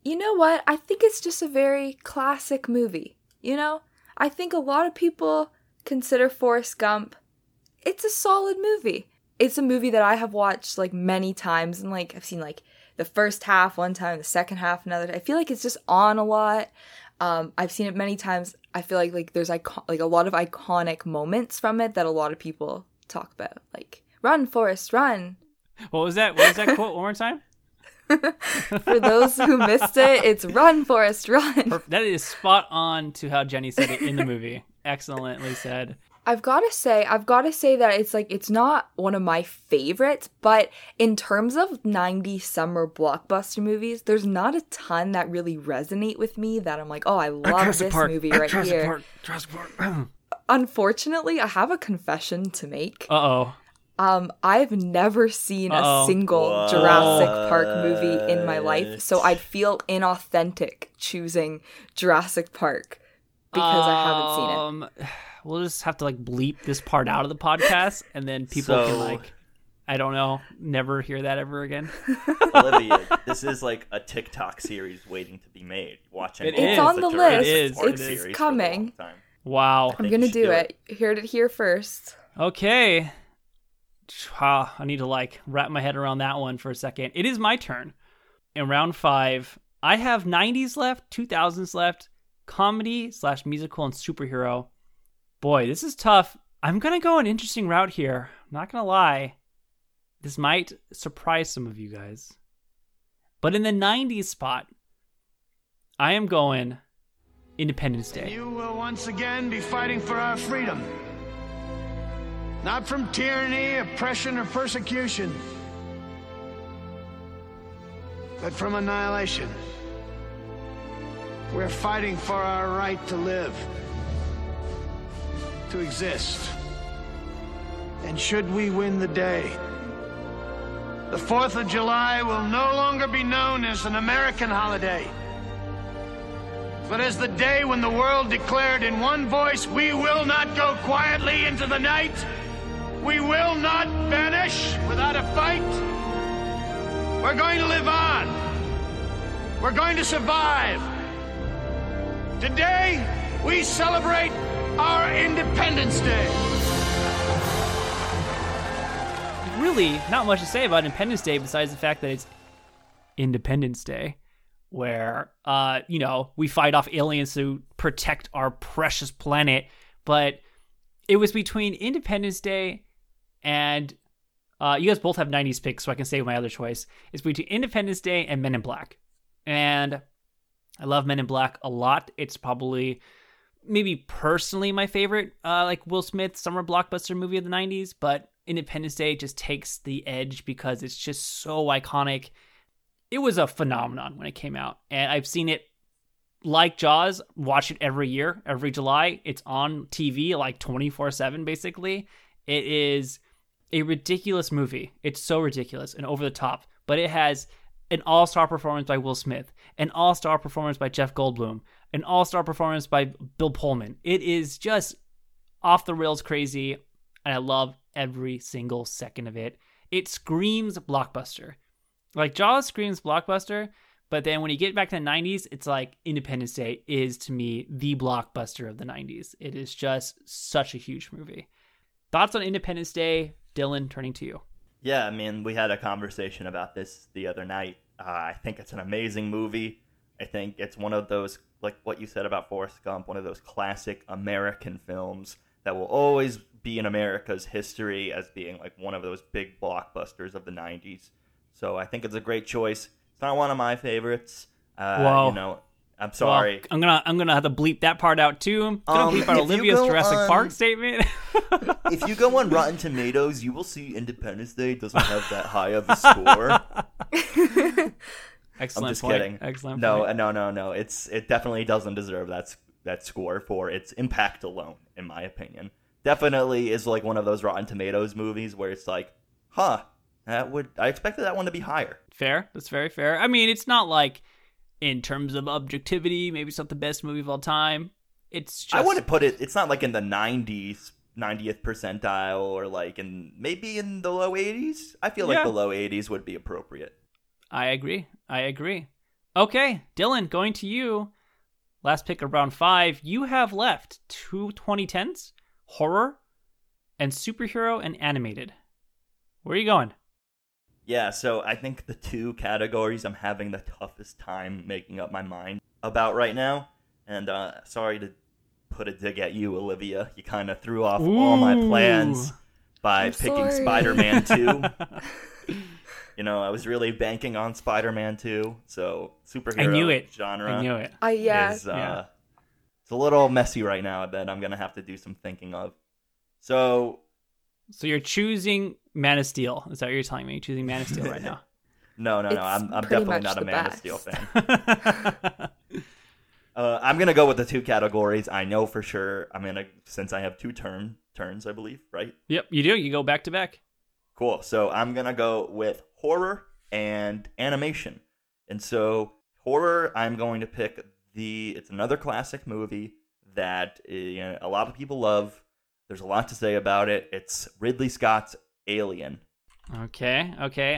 You know what? I think it's just a very classic movie. You know? I think a lot of people consider Forrest Gump. It's a solid movie. It's a movie that I have watched like many times, and like I've seen like the first half one time, the second half another. I feel like it's just on a lot. I've seen it many times. I feel like there's like a lot of iconic moments from it that a lot of people talk about. Like, run, Forrest, run. What was that quote one more time? For those who missed it, it's run, Forrest, run. Perfect. That is spot on to how Jenny said it in the movie. Excellently said. I've got to say that it's like, it's not one of my favorites, but in terms of 90s summer blockbuster movies, there's not a ton that really resonate with me that I'm like, oh, I love this movie right here. Unfortunately, I have a confession to make. Uh-oh. I've never seen a single Jurassic Park movie in my life, so I'd feel inauthentic choosing Jurassic Park because I haven't seen it. We'll just have to like bleep this part out of the podcast, and then people can like, I don't know, never hear that ever again. Olivia, this is like a TikTok series waiting to be made. Watching it. It's on the list. It's coming. Wow. I'm going to do it. Heard it here first. Okay. I need to like wrap my head around that one for a second. It is my turn. In round 5, I have 90s left, 2000s left, comedy / musical, and superhero. Boy, this is tough. I'm going to go an interesting route here. I'm not going to lie. This might surprise some of you guys. But in the 90s spot, I am going Independence Day. You will once again be fighting for our freedom. Not from tyranny, oppression, or persecution, but from annihilation. We're fighting for our right to live, to exist. And should we win the day, the 4th of July will no longer be known as an American holiday, but as the day when the world declared in one voice, we will not go quietly into the night. We will not vanish without a fight. We're going to live on. We're going to survive. Today, we celebrate our Independence Day. Really, not much to say about Independence Day besides the fact that it's Independence Day, where, we fight off aliens to protect our precious planet. But it was between Independence Day and... you guys both have 90s picks, so I can say my other choice. It's between Independence Day and Men in Black. And I love Men in Black a lot. It's probably... maybe personally my favorite, like Will Smith summer blockbuster movie of the 90s, but Independence Day just takes the edge because it's just so iconic. It was a phenomenon when it came out, and I've seen it, like Jaws, watch it every year, every July. It's on TV like 24/7 basically. It is a ridiculous movie. It's so ridiculous and over the top, but it has an all-star performance by Will Smith, an all-star performance by Jeff Goldblum, an all-star performance by Bill Pullman. It is just off the rails crazy, and I love every single second of it. It screams blockbuster. Like, Jaws screams blockbuster, but then when you get back to the 90s, it's like Independence Day is, to me, the blockbuster of the 90s. It is just such a huge movie. Thoughts on Independence Day? Dylan, turning to you. Yeah, I mean, we had a conversation about this the other night, I think it's an amazing movie. I think it's one of those, like what you said about Forrest Gump, one of those classic American films that will always be in America's history as being like one of those big blockbusters of the 90s. So I think it's a great choice. It's not one of my favorites. You know, I'm sorry. Well, I'm gonna have to bleep that part out too. I'm gonna bleep out Olivia's Jurassic Park statement. If you go on Rotten Tomatoes, you will see Independence Day doesn't have that high of a score. Excellent. I'm just kidding. Excellent. No. It definitely doesn't deserve that score for its impact alone, in my opinion. Definitely is like one of those Rotten Tomatoes movies where it's like, huh, I expected that one to be higher. Fair. That's very fair. I mean, it's not like in terms of objectivity, maybe it's not the best movie of all time. It's just, I wouldn't put it. It's not like in the 90th percentile or like maybe in the low 80s. I feel like the low 80s would be appropriate. I agree. Okay, Dylan, going to you. Last pick of round 5. You have left 2 2010s, horror, and superhero and animated. Where are you going? Yeah, so I think the 2 categories I'm having the toughest time making up my mind about right now. And sorry to put a dig at you, Olivia. You kind of threw off all my plans by picking Spider-Man 2. You know, I was really banking on Spider-Man 2, so superhero genre. I knew it. It's a little messy right now that I'm going to have to do some thinking of. So you're choosing Man of Steel. Is that what you're telling me? You're choosing Man of Steel right now? No. I'm definitely not a Man of Steel fan. I'm going to go with the 2 categories. I know for sure. Since I have 2 turns, I believe, right? Yep, you do. You go back to back. Cool. So I'm going to go with horror and animation. And so horror, I'm going to pick it's another classic movie that a lot of people love. There's a lot to say about it. It's Ridley Scott's Alien. Okay.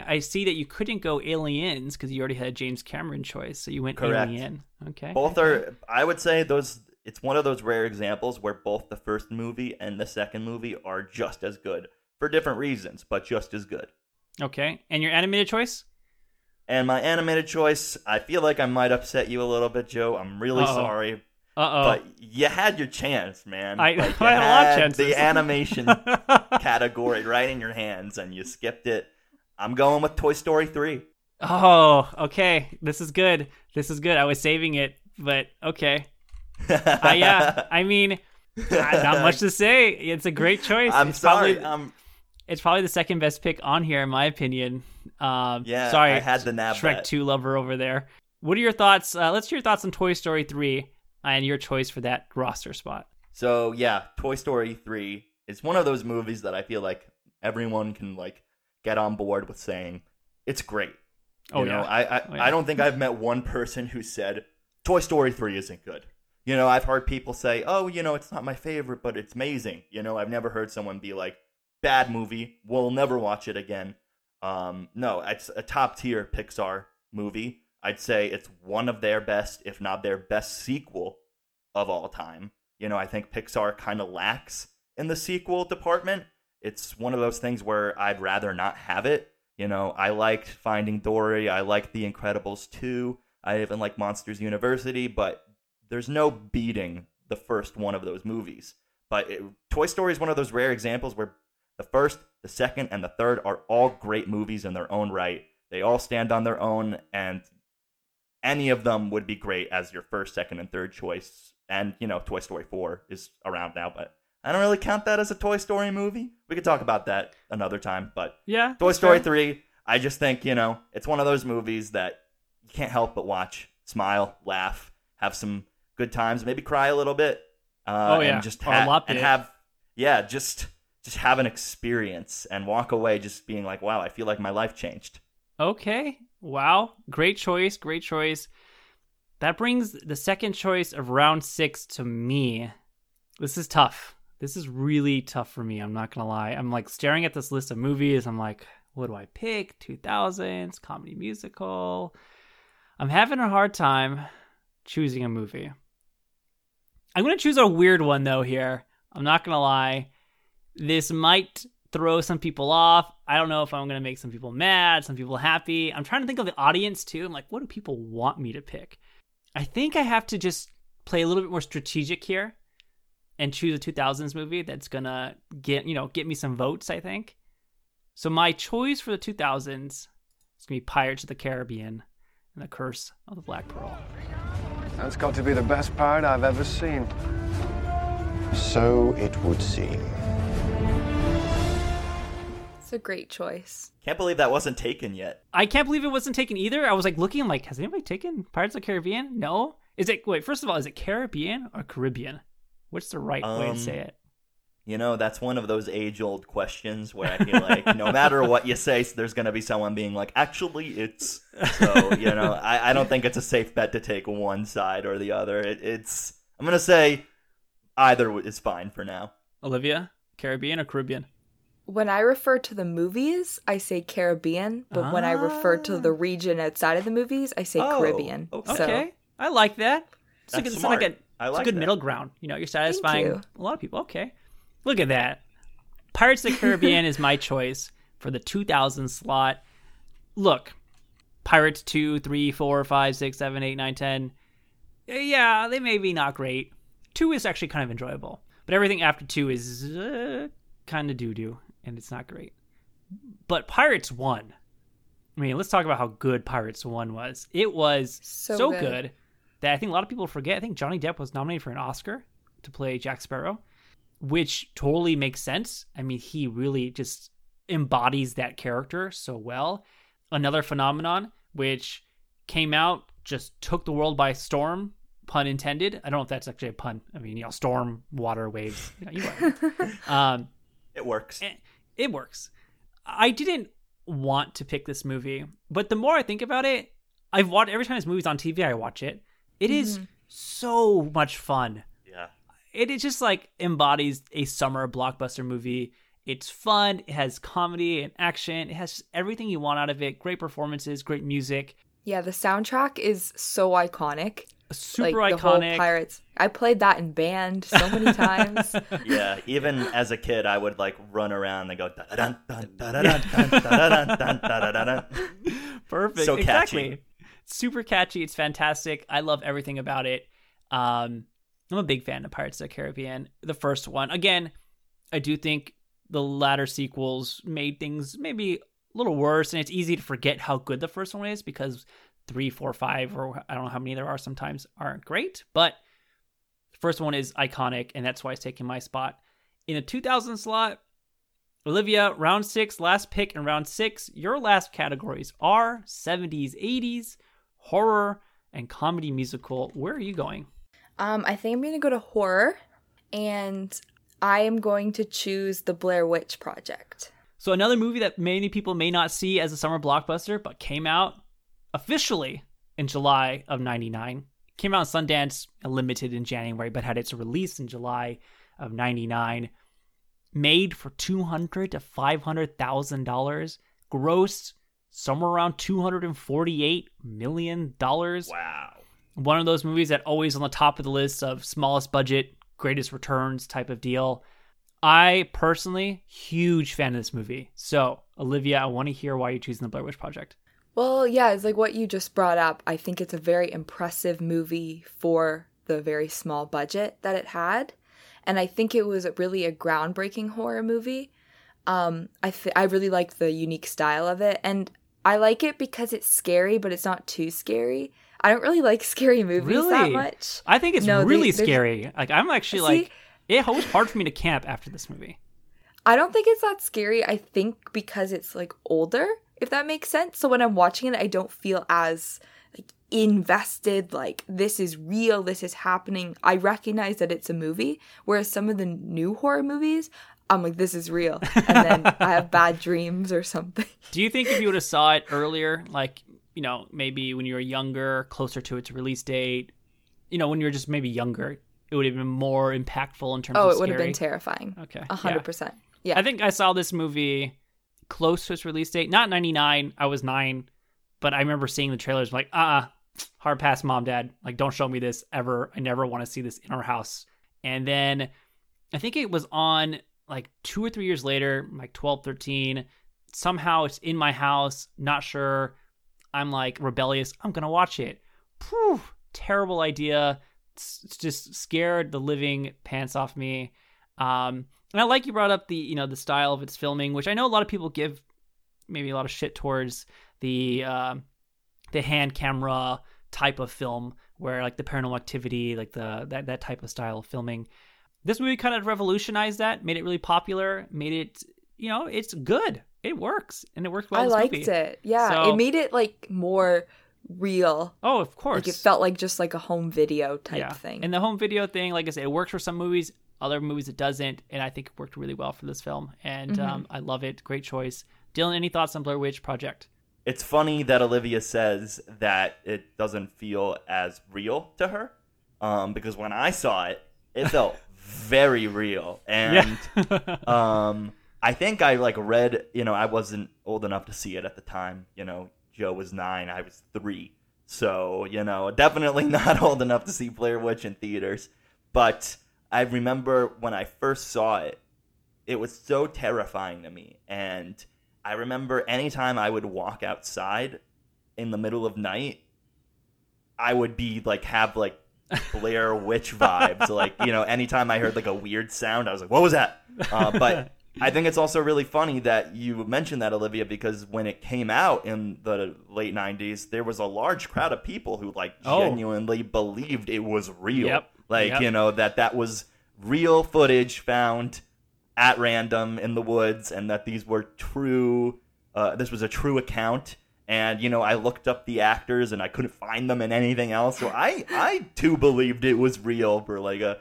I see that you couldn't go Aliens because you already had a James Cameron choice, so you went Correct. Alien. Okay. Both are, I would say those, it's one of those rare examples where both the first movie and the second movie are just as good for different reasons, but just as good. Okay, and your animated choice? And my animated choice, I feel like I might upset you a little bit, Joe. I'm really sorry. But you had your chance, man. I had a lot of chances. The animation category right in your hands, and you skipped it. I'm going with Toy Story 3. Oh, okay. This is good. I was saving it, but okay. Not much to say. It's a great choice. It's probably the second best pick on here, in my opinion. Sorry, I had the nab Shrek 2 lover over there. What are your thoughts? Let's hear your thoughts on Toy Story 3 and your choice for that roster spot. So, yeah, Toy Story 3 is one of those movies that I feel like everyone can like get on board with saying it's great. I don't think I've met one person who said Toy Story 3 isn't good. You know, I've heard people say, oh, you know, it's not my favorite, but it's amazing. You know, I've never heard someone be like, bad movie, we'll never watch it again. No, it's a top-tier Pixar movie. I'd say it's one of their best, if not their best sequel of all time. You know, I think Pixar kind of lacks in the sequel department. It's one of those things where I'd rather not have it. You know, I liked Finding Dory. I liked The Incredibles 2. I even like Monsters University, but there's no beating the first one of those movies. But Toy Story is one of those rare examples where the first, the second, and the third are all great movies in their own right. They all stand on their own, and any of them would be great as your first, second, and third choice. And, you know, Toy Story 4 is around now, but I don't really count that as a Toy Story movie. We could talk about that another time, but yeah, Toy Story 3, I just think, you know, it's one of those movies that you can't help but watch, smile, laugh, have some good times, maybe cry a little bit, and just have an experience and walk away just being like, wow, I feel like my life changed. Okay, wow, great choice. That brings the second choice of round 6 to me. This is tough. This is really tough for me. I'm not gonna lie. I'm like staring at this list of movies. I'm like, what do I pick? 2000s, comedy, musical. I'm having a hard time choosing a movie. I'm going to choose a weird one, though, here. I'm not going to lie. This might throw some people off. I don't know if I'm going to make some people mad, some people happy. I'm trying to think of the audience too. I'm like, what do people want me to pick? I think I have to just play a little bit more strategic here and choose a 2000s movie that's going to get me some votes, I think. So my choice for the 2000s is going to be Pirates of the Caribbean and the Curse of the Black Pearl. That's got to be the best pirate I've ever seen. So it would seem. It's a great choice. Can't believe that wasn't taken yet. I can't believe it wasn't taken either. I was like looking, I'm like, has anybody taken Pirates of the Caribbean? No. First of all, is it Caribbean or Caribbean? What's the right way to say it? You know, that's one of those age-old questions where I feel like no matter what you say, there's going to be someone being like, actually, it's... So, you know, I don't think it's a safe bet to take one side or the other. It's... I'm going to say either is fine for now. Olivia, Caribbean or Caribbean? When I refer to the movies, I say Caribbean, but when I refer to the region outside of the movies, I say Caribbean. Okay. So, I like that. It's like a good middle ground. You know, you're satisfying a lot of people. Okay. Look at that. Pirates of the Caribbean is my choice for the 2000 slot. Look, Pirates 2, 3, 4, 5, 6, 7, 8, 9, 10. Yeah, they may be not great. 2 is actually kind of enjoyable, but everything after 2 is kind of doo-doo, and it's not great. But Pirates 1, I mean, let's talk about how good Pirates 1 was. It was so good that I think a lot of people forget. I think Johnny Depp was nominated for an Oscar to play Jack Sparrow, which totally makes sense. I mean, he really just embodies that character so well. Another phenomenon, which came out, just took the world by storm, pun intended. I don't know if that's actually a pun. I mean, storm, water, waves. It works. It works. I didn't want to pick this movie, but the more I think about it, I've watched every time this movie's on TV, I watch it. It is so much fun. Yeah. It just like embodies a summer blockbuster movie. It's fun. It has comedy and action. It has everything you want out of it. Great performances, great music. Yeah, the soundtrack is so iconic. Super iconic. The whole Pirates. I played that in band so many times. Yeah, even as a kid, I would like run around and go da-da-dun, da-da-dun, da-da-dun, da-da-dun. Perfect. So exactly. Catchy. Super catchy. It's fantastic. I love everything about it. I'm a big fan of Pirates of the Caribbean, the first one. Again, I do think the latter sequels made things maybe a little worse, and it's easy to forget how good the first one is because 3, 4, 5, or I don't know how many there are sometimes, aren't great. But the first one is iconic, and that's why it's taking my spot. In the 2000 slot, Olivia, round 6, last pick in round 6. Your last categories are 70s, 80s, horror, and comedy musical. Where are you going? I think I'm going to go to horror, and I am going to choose The Blair Witch Project. So another movie that many people may not see as a summer blockbuster, but came out officially in July of 99. Came out in Sundance, limited in January, but had its release in July of 99. Made for $200,000 to $500,000. Grossed somewhere around $248 million. Wow. One of those movies that always on the top of the list of smallest budget, greatest returns type of deal. I personally, huge fan of this movie. So, Olivia, I want to hear why you're choosing The Blair Witch Project. Well, yeah, it's like what you just brought up. I think it's a very impressive movie for the very small budget that it had. And I think it was really a groundbreaking horror movie. I really like the unique style of it. And I like it because it's scary, but it's not too scary. I don't really like scary movies that much. I think it's scary. Like I'm actually it was hard for me to camp after this movie. I don't think it's that scary. I think because it's like older, if that makes sense. So when I'm watching it, I don't feel as like invested. Like this is real. This is happening. I recognize that it's a movie. Whereas some of the new horror movies, I'm like, this is real. And then I have bad dreams or something. Do you think if you would have saw it earlier, like, you know, maybe when you were younger, closer to its release date, you know, when you were just maybe younger, it would have been more impactful in terms of scary? Oh, it would have been terrifying. Okay. 100%. Yeah. I think I saw this movie close to its release date. Not 99. I was 9. But I remember seeing the trailers like, hard pass, mom, dad. Like, don't show me this ever. I never want to see this in our house. And then I think it was on like 2 or 3 years later, like 12, 13, somehow it's in my house, not sure. I'm like rebellious. I'm going to watch it. Phew, terrible idea. It's just scared the living pants off me. And I like you brought up the, you know, the style of its filming, which I know a lot of people give maybe a lot of shit towards the hand camera type of film where like the Paranormal Activity, like the, that type of style of filming. This movie kind of revolutionized that, made it really popular, made it, you know, it's good. It works, and it worked well. I liked it. Yeah, so, it made it like more real. Oh, of course. Like it felt like just like a home video type thing. And the home video thing, like I said, it works for some movies, other movies it doesn't, and I think it worked really well for this film. And I love it. Great choice. Dylan, any thoughts on Blair Witch Project? It's funny that Olivia says that it doesn't feel as real to her, because when I saw it, it felt very real, and I think I like read, you know, I wasn't old enough to see it at the time. You know, Joe was 9, I was 3. So, you know, definitely not old enough to see Blair Witch in theaters. But I remember when I first saw it, it was so terrifying to me. And I remember anytime I would walk outside in the middle of night, I would be like, have like Blair Witch vibes. Like, you know, anytime I heard like a weird sound, I was like, what was that? But I think it's also really funny that you mentioned that, Olivia, because when it came out in the late 90s, there was a large crowd of people who, like, genuinely believed it was real. You know, that was real footage found at random in the woods, and that these were true, this was a true account. And, you know, I looked up the actors, and I couldn't find them in anything else. So I too, believed it was real for, like, a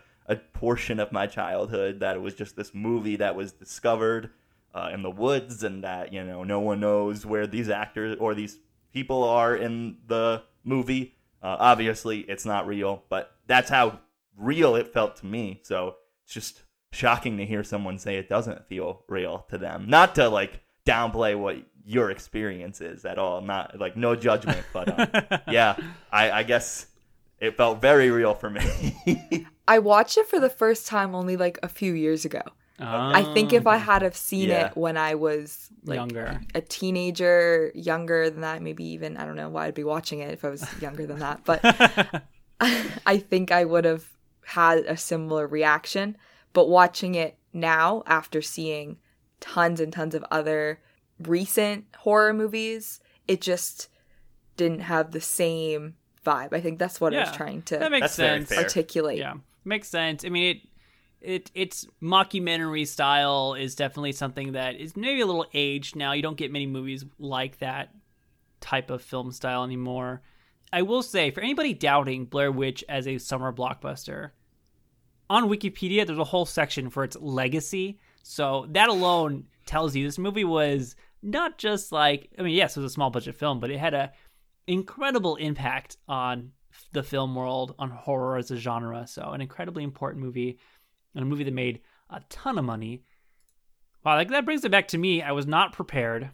portion of my childhood, that it was just this movie that was discovered in the woods, and that, you know, no one knows where these actors or these people are in the movie. Obviously, it's not real, but that's how real it felt to me. So it's just shocking to hear someone say it doesn't feel real to them. Not to like downplay what your experience is at all. Not like no judgment, but yeah, I guess it felt very real for me. I watched it for the first time only like a few years ago. I think if I had have seen it when I was like younger, a teenager, younger than that, maybe even, I don't know why I'd be watching it if I was younger than that. But I think I would have had a similar reaction. But watching it now, after seeing tons and tons of other recent horror movies, it just didn't have the same vibe. I think that's what I was trying to articulate. Yeah, makes sense. I mean, its mockumentary style is definitely something that is maybe a little aged now. You don't get many movies like that type of film style anymore. I will say, for anybody doubting Blair Witch as a summer blockbuster, on Wikipedia there's a whole section for its legacy. So that alone tells you this movie was not just like, I mean, yes, it was a small budget film, but it had a incredible impact on the film world, on horror as a genre. So an incredibly important movie, and a movie that made a ton of money. Wow, like that brings it back to me. I was not prepared,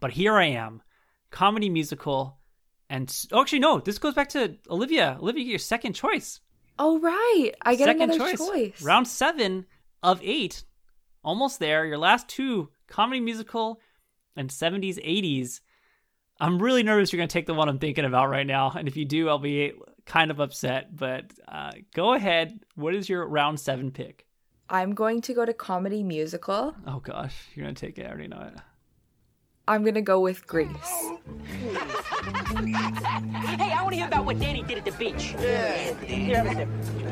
but here I am. Comedy musical, and this goes back to Olivia. Olivia, your second choice. Oh right, I get second another choice. Round 7 of 8, almost there. Your last two, comedy musical and 70s, 80s. I'm really nervous you're going to take the one I'm thinking about right now. And if you do, I'll be kind of upset. But go ahead. What is your round 7 pick? I'm going to go to comedy musical. Oh, gosh. You're going to take it. I already know it. I'm going to go with Grease. Hey, I want to hear about what Danny did at the beach. Yeah.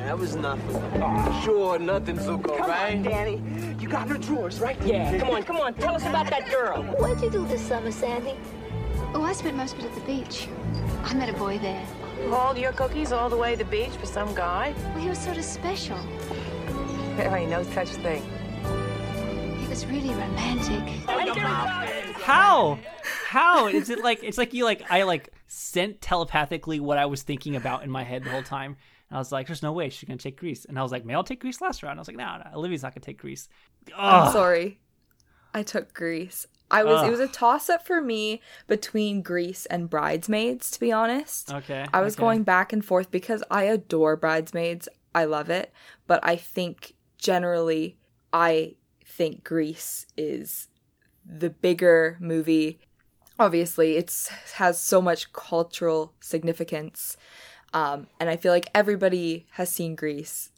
That was nothing. Oh, sure, nothing's so good, right? Come on, Danny. You got her drawers, right? Yeah. Come on. Tell us about that girl. What'd you do this summer, Sandy? Oh, I spent most of it at the beach. I met a boy there. Hauled your cookies all the way to the beach for some guy? Well, he was sort of special. There ain't no such thing. He was really romantic. How? How? Is it like, it's like you like, I like sent telepathically what I was thinking about in my head the whole time. And I was like, there's no way she's going to take Grease. And I was like, may I take Grease last round? I was like, no, Olivia's not going to take Grease. Ugh. I'm sorry. I took Grease. It was a toss-up for me between Grease and Bridesmaids, to be honest. Okay. I was going back and forth because I adore Bridesmaids. I love it. But I think generally I think Grease is the bigger movie. Obviously, it has so much cultural significance. And I feel like everybody has seen Grease,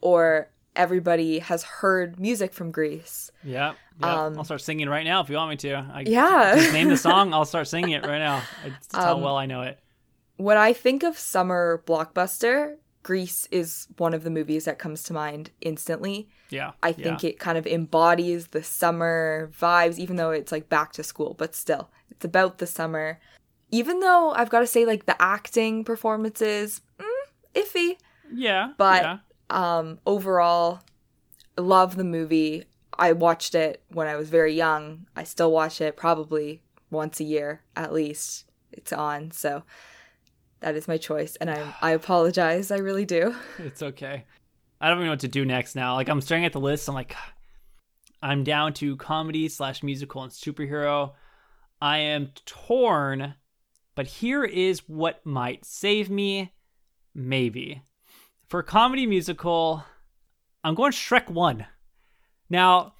or everybody has heard music from Grease. Yeah. I'll start singing right now if you want me to. Just name the song. I'll start singing it right now. It's how well I know it. When I think of summer blockbuster, Grease is one of the movies that comes to mind instantly. Yeah. I think it kind of embodies the summer vibes, even though it's like back to school, but still, it's about the summer. Even though I've got to say, like, the acting performances, iffy. Yeah. But overall, love the movie. I watched it when I was very young. I still watch it probably once a year, at least. It's on, so that is my choice. And I apologize. I really do. It's okay. I don't even know what to do next now. Like, I'm staring at the list. I'm like, I'm down to comedy/musical and superhero. I am torn. But here is what might save me, maybe. For comedy musical, I'm going Shrek 1. Now,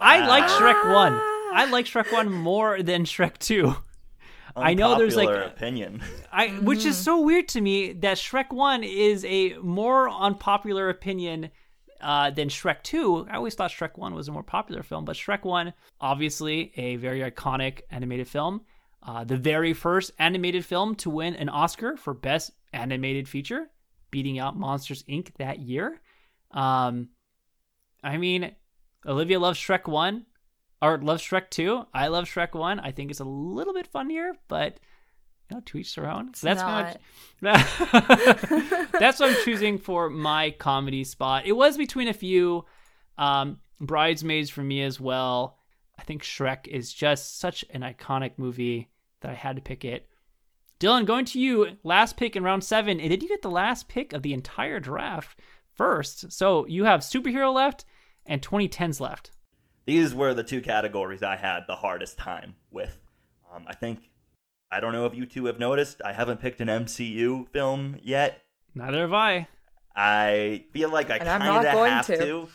I like Shrek 1. I like Shrek 1 more than Shrek 2. I know there's like opinion. Which is so weird to me that Shrek 1 is a more unpopular opinion than Shrek 2. I always thought Shrek 1 was a more popular film, but Shrek 1, obviously a very iconic animated film. The very first animated film to win an Oscar for Best Animated Feature, beating out Monsters, Inc. that year. I mean, Olivia loves Shrek 1, or loves Shrek 2. I love Shrek 1. I think it's a little bit funnier, but you know, to each their own. So that's not. That's what I'm choosing for my comedy spot. It was between a few Bridesmaids for me as well. I think Shrek is just such an iconic movie that I had to pick it. Dylan, going to you, last pick in round 7. And did you get the last pick of the entire draft first? So you have superhero left and 2010s left. These were the two categories I had the hardest time with. I think, I don't know if you two have noticed, I haven't picked an MCU film yet. Neither have I. I feel like I kind of have to.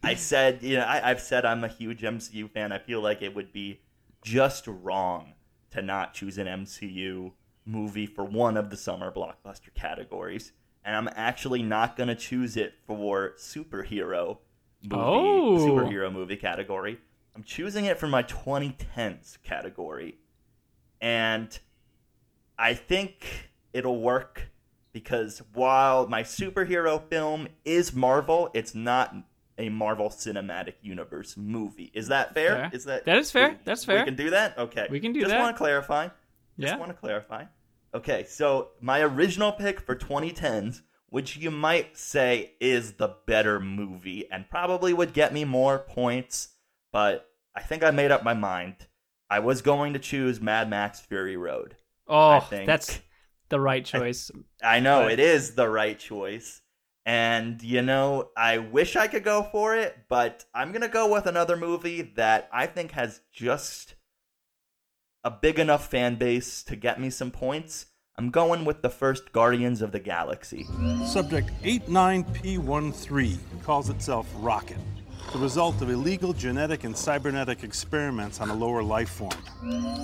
I said, you know, I've said I'm a huge MCU fan. I feel like it would be just wrong to not choose an MCU movie for one of the summer blockbuster categories. And I'm actually not going to choose it for superhero movie category. I'm choosing it for my 2010s category. And I think it'll work because while my superhero film is Marvel, it's not a Marvel Cinematic Universe movie. Is that fair? That is fair. That's fair. We can do that? Okay. We can do that. Just want to clarify. Okay, so my original pick for 2010s, which you might say is the better movie and probably would get me more points, but I think I made up my mind. I was going to choose Mad Max Fury Road. Oh, that's the right choice. I know, but it is the right choice. And, you know, I wish I could go for it, but I'm going to go with another movie that I think has just a big enough fan base to get me some points. I'm going with the first Guardians of the Galaxy. Subject 89P13 calls itself Rocket, the result of illegal genetic and cybernetic experiments on a lower life form.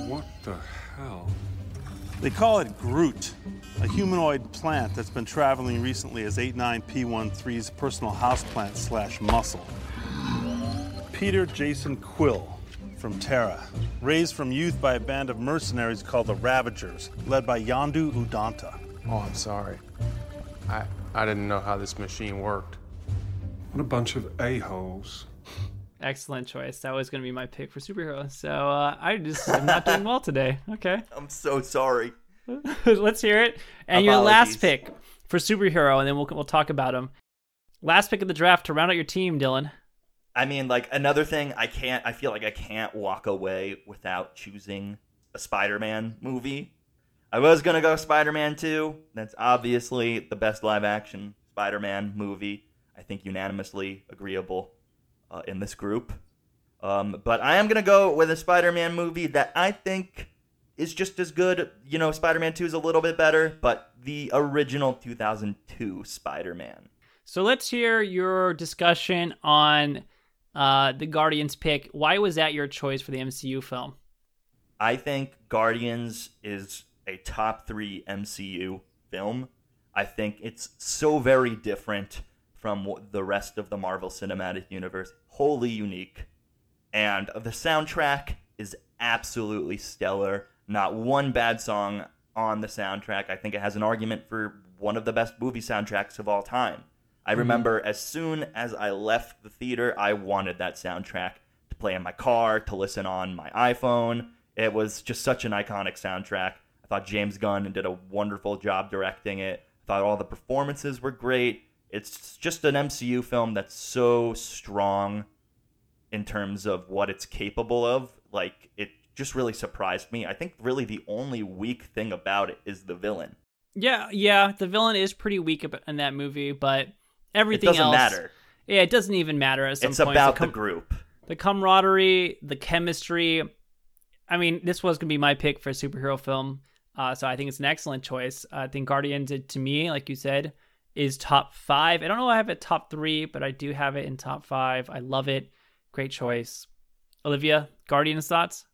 What the hell? They call it Groot, a humanoid plant that's been traveling recently as 89P13's personal houseplant/muscle. Peter Jason Quill from Terra, raised from youth by a band of mercenaries called the Ravagers, led by Yandu Udanta. Oh, I'm sorry. I didn't know how this machine worked. What a bunch of a-holes. Excellent choice. That was going to be my pick for superhero. So I'm not doing well today. Okay. I'm so sorry. Let's hear it. And your last pick for superhero, and then we'll talk about him. Last pick of the draft to round out your team, Dylan. I mean, like, another thing, I feel like I can't walk away without choosing a Spider-Man movie. I was going to go Spider-Man 2. That's obviously the best live-action Spider-Man movie. I think unanimously agreeable in this group. But I am going to go with a Spider-Man movie that I think is just as good. You know, Spider-Man 2 is a little bit better, but the original 2002 Spider-Man. So let's hear your discussion on the Guardians pick. Why was that your choice for the MCU film? I think Guardians is a top 3 MCU film. I think it's so very different from the rest of the Marvel Cinematic Universe. Wholly unique. And the soundtrack is absolutely stellar. Not one bad song on the soundtrack. I think it has an argument for one of the best movie soundtracks of all time. I remember as soon as I left the theater, I wanted that soundtrack to play in my car, to listen on my iPhone. It was just such an iconic soundtrack. I thought James Gunn did a wonderful job directing it. I thought all the performances were great. It's just an MCU film that's so strong in terms of what it's capable of. Like, it just really surprised me. I think really the only weak thing about it is the villain. Yeah, the villain is pretty weak in that movie, but everything else... It doesn't matter. Yeah, it doesn't even matter at some point. It's about the group. The camaraderie, the chemistry. I mean, this was going to be my pick for a superhero film, so I think it's an excellent choice. I think Guardians, to me, like you said, is top 5. I don't know if I have it top 3, but I do have it in top 5. I love it. Great choice. Olivia, Guardians thoughts?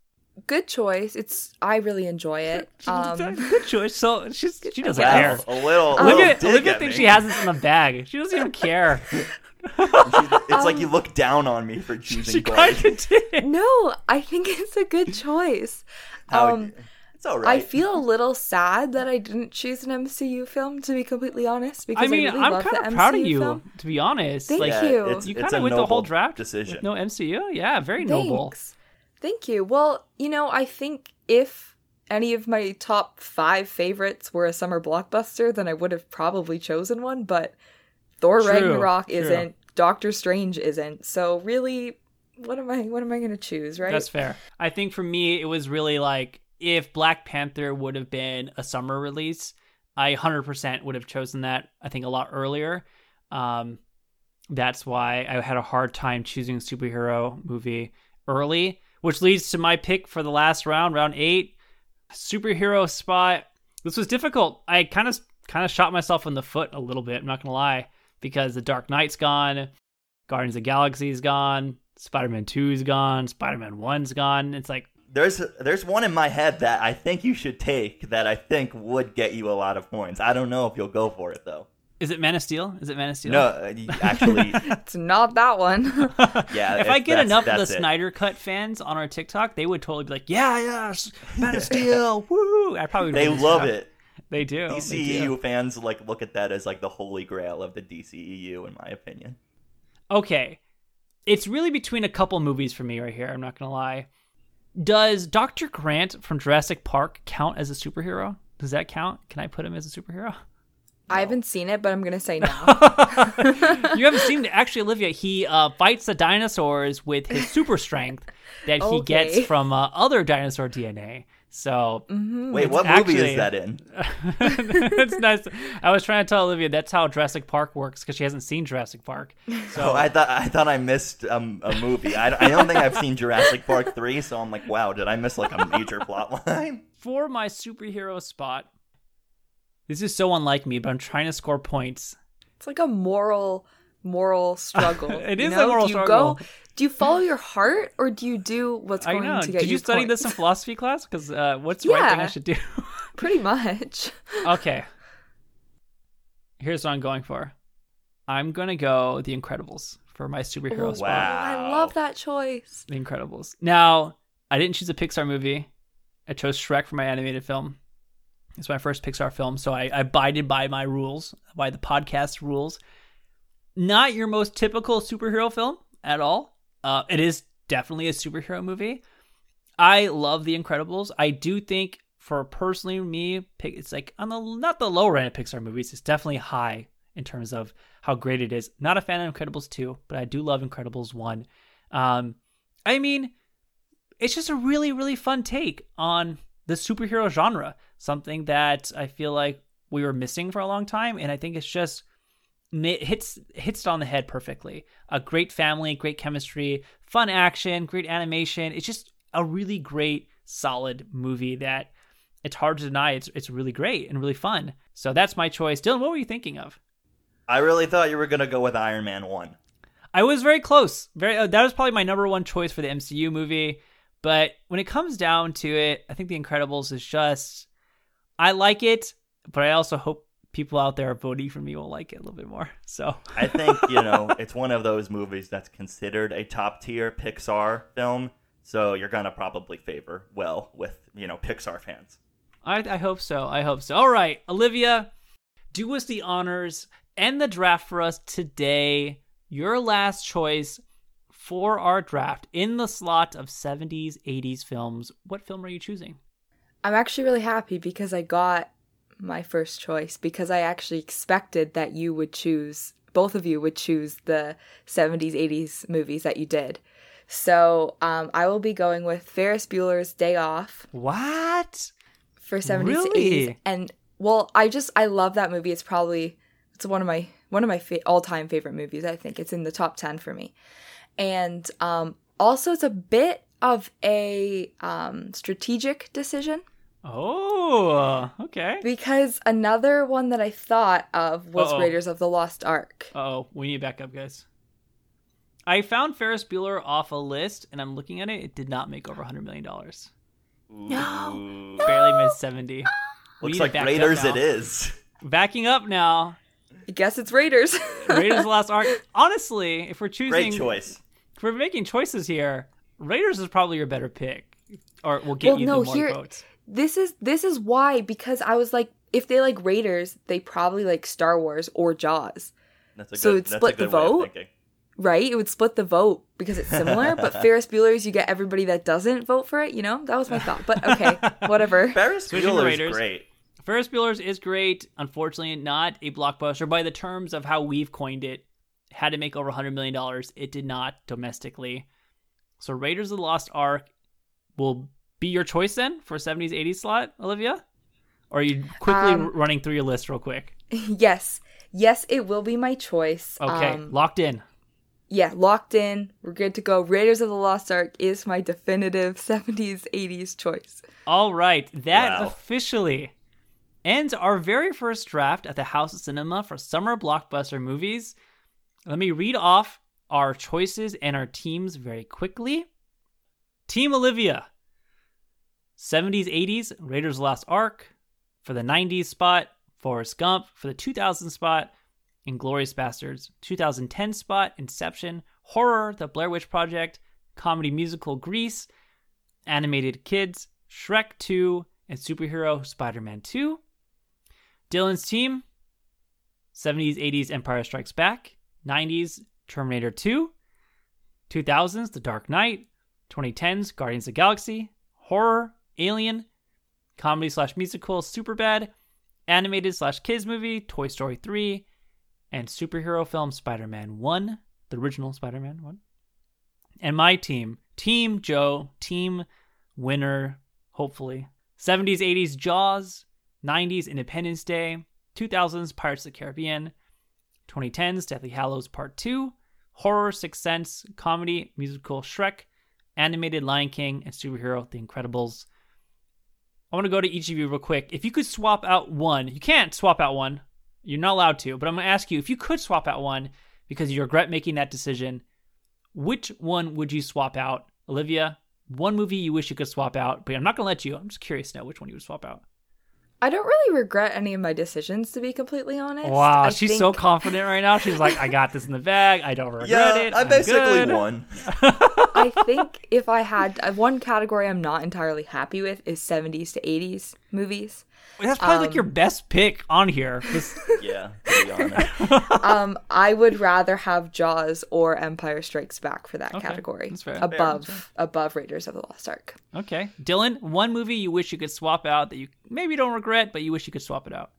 Good choice. I really enjoy it. Good choice. So she doesn't care. Olivia thinks she has this in the bag. She doesn't even care. It's like you look down on me for choosing Guardians. No, I think it's a good choice. It's all right. I feel a little sad that I didn't choose an MCU film, to be completely honest, because I really love the MCU. I mean, I'm kind of proud of you, to be honest. Thank you. You kind of with the whole draft decision. No MCU? Yeah, very noble. Thank you. Well, I think if any of my top 5 favorites were a summer blockbuster, then I would have probably chosen one, but Thor Ragnarok isn't, Doctor Strange isn't. So really, what am I going to choose, right? That's fair. I think for me, it was really like if Black Panther would have been a summer release, I 100% would have chosen that, I think, a lot earlier. That's why I had a hard time choosing a superhero movie early. Which leads to my pick for the last round 8, superhero spot. This was difficult. I kind of shot myself in the foot a little bit, I'm not going to lie, because The Dark Knight's gone, Guardians of the Galaxy's gone, Spider-Man 2's gone, Spider-Man 1's gone. It's like... There's one in my head that I think you should take that I think would get you a lot of points. I don't know if you'll go for it, though. Is it Man of Steel? No, actually... It's not that one. Yeah. If I get enough of the Snyder Cut fans on our TikTok, they would totally be like, Man of Steel, woo! I probably they love it. They do. DCEU fans look at that as the holy grail of the DCEU, in my opinion. Okay. It's really between a couple movies for me right here, I'm not going to lie. Does Dr. Grant from Jurassic Park count as a superhero? Does that count? Can I put him as a superhero? No. I haven't seen it, but I'm going to say no. You haven't seen it. Actually, Olivia, he fights the dinosaurs with his super strength that he gets from other dinosaur DNA. So, wait, what movie is that in? It's nice. I was trying to tell Olivia that's how Jurassic Park works because she hasn't seen Jurassic Park. So I thought I missed a movie. I don't think I've seen Jurassic Park 3, so I'm like, wow, did I miss a major plot line? For my superhero spot, this is so unlike me, but I'm trying to score points. It's like a moral struggle. It is a moral struggle. Do you follow your heart, or do you do what's going to get you? Did you study this in philosophy class? Because what's the right thing I should do? Pretty much. Okay. Here's what I'm going for. I'm going to go The Incredibles for my superhero spot. Wow. I love that choice. The Incredibles. Now, I didn't choose a Pixar movie. I chose Shrek for my animated film. It's my first Pixar film, so I abided by my rules, by the podcast rules. Not your most typical superhero film at all. It is definitely a superhero movie. I love The Incredibles. I do think, for personally me, it's on not the lower end of Pixar movies. It's definitely high in terms of how great it is. Not a fan of Incredibles 2, but I do love Incredibles 1. It's just a really, really fun take on the superhero genre, something that I feel like we were missing for a long time. And I think it's just hits it on the head perfectly. A great family, great chemistry, fun action, great animation. It's just a really great, solid movie that it's hard to deny. It's really great and really fun. So that's my choice. Dylan, what were you thinking of? I really thought you were going to go with Iron Man 1. I was very close. That was probably my number one choice for the MCU movie. But when it comes down to it, I think The Incredibles is just... I like it, but I also hope people out there voting for me will like it a little bit more. So I think, you know, it's one of those movies that's considered a top-tier Pixar film. So you're going to probably favor well with, you know, Pixar fans. I hope so. I hope so. All right, Olivia, do us the honors. End the draft for us today. Your last choice for our draft in the slot of 70s, 80s films. What film are you choosing? I'm actually really happy because I got my first choice because I actually expected that you would choose, both of you would choose the 70s, 80s movies that you did. So I will be going with Ferris Bueller's Day Off. What? For 70s, really? 80s. And well, I love that movie. It's probably, it's one of my all-time favorite movies, I think. It's in the top 10 for me. And also it's a bit of a strategic decision. Oh, okay. Because another one that I thought of was Raiders of the Lost Ark. Uh-oh, we need backup, guys. I found Ferris Bueller off a list, and I'm looking at it. It did not make over $100 million. Ooh. No. Barely missed 70. Looks like Raiders it is. Backing up now. I guess it's Raiders. Raiders of the Lost Ark. Honestly, if we're choosing... Great choice. If we're making choices here, Raiders is probably your better pick. Or we'll get more votes. This is why, because I was like, if they like Raiders, they probably like Star Wars or Jaws. So it would split the vote, right? It would split the vote because it's similar. But Ferris Bueller's, you get everybody that doesn't vote for it. You know, that was my thought. But okay, whatever. Ferris Bueller's great. Ferris Bueller's is great. Unfortunately, not a blockbuster by the terms of how we've coined it. Had to make over $100 million. It did not domestically. So Raiders of the Lost Ark will be your choice then for 70s, 80s slot, Olivia? Or are you quickly running through your list real quick? Yes. Yes, it will be my choice. Okay. Locked in. Yeah, locked in. We're good to go. Raiders of the Lost Ark is my definitive 70s, 80s choice. All right. That officially ends our very first draft at the House of Cinema for summer blockbuster movies. Let me read off our choices and our teams very quickly. Team Olivia. 70s, 80s, Raiders of the Lost Ark. For the 90s spot, Forrest Gump. For the 2000 spot, Inglourious Basterds. 2010 spot, Inception. Horror, The Blair Witch Project. Comedy musical, Grease. Animated kids, Shrek 2. And superhero, Spider-Man 2. Dylan's team, 70s, 80s, Empire Strikes Back. 90s, Terminator 2. 2000s, The Dark Knight. 2010s, Guardians of the Galaxy. Horror, Alien, comedy/musical, Superbad, animated/kids movie, Toy Story 3, and superhero film Spider-Man 1, the original Spider-Man 1. And my team, Team Joe, team winner, hopefully. 70s, 80s, Jaws, 90s, Independence Day, 2000s, Pirates of the Caribbean, 2010s, Deathly Hallows Part 2, horror, Sixth Sense, comedy, musical, Shrek, animated Lion King, and superhero The Incredibles. I want to go to each of you real quick. If you could swap out one, you can't swap out one. You're not allowed to, but I'm going to ask you, if you could swap out one because you regret making that decision, which one would you swap out? Olivia, one movie you wish you could swap out, but I'm not going to let you. I'm just curious to know which one you would swap out. I don't really regret any of my decisions, to be completely honest. Wow, she's so confident right now. She's like, I got this in the bag. I don't regret it. I basically won. I think if I had one category I'm not entirely happy with is 70s to 80s movies. That's probably like your best pick on here. Yeah, to be honest. I would rather have Jaws or Empire Strikes Back for that category. That's fair. Above Raiders of the Lost Ark. Okay. Dylan, one movie you wish you could swap out that you maybe don't regret, but you wish you could swap it out.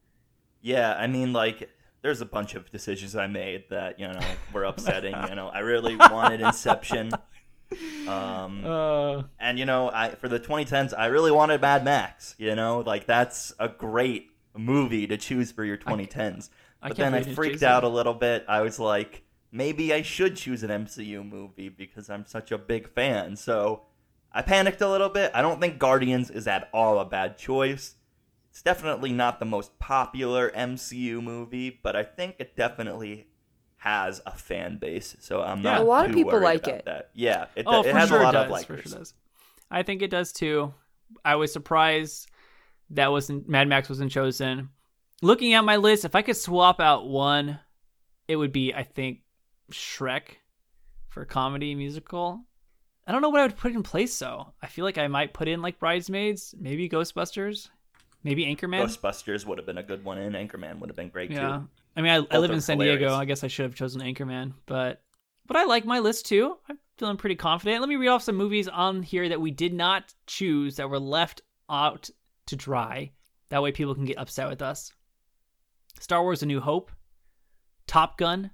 Yeah, I mean, like, there's a bunch of decisions I made that, you know, were upsetting. You know, I really wanted Inception. And you know, for the 2010s, I really wanted Mad Max. You know, like that's a great movie to choose for your 2010s. But then I freaked out a little bit. I was like, maybe I should choose an MCU movie because I'm such a big fan. So I panicked a little bit. I don't think Guardians is at all a bad choice. It's definitely not the most popular MCU movie, but I think it definitely has a fan base. So I'm not too worried about that. Yeah, a lot of people like it. Yeah, it has a lot of likers. I think it does too. I was surprised that wasn't Mad Max wasn't chosen. Looking at my list, if I could swap out one, it would be, I think, Shrek for comedy musical. I don't know what I would put in place, though. I feel like I might put in, like, Bridesmaids, maybe Ghostbusters, maybe Anchorman. Ghostbusters would have been a good one, and Anchorman would have been great, too. I mean, I live in San Diego. I guess I should have chosen Anchorman, but I like my list, too. I'm feeling pretty confident. Let me read off some movies on here that we did not choose that were left out to dry. That way people can get upset with us. Star Wars: A New Hope, Top Gun,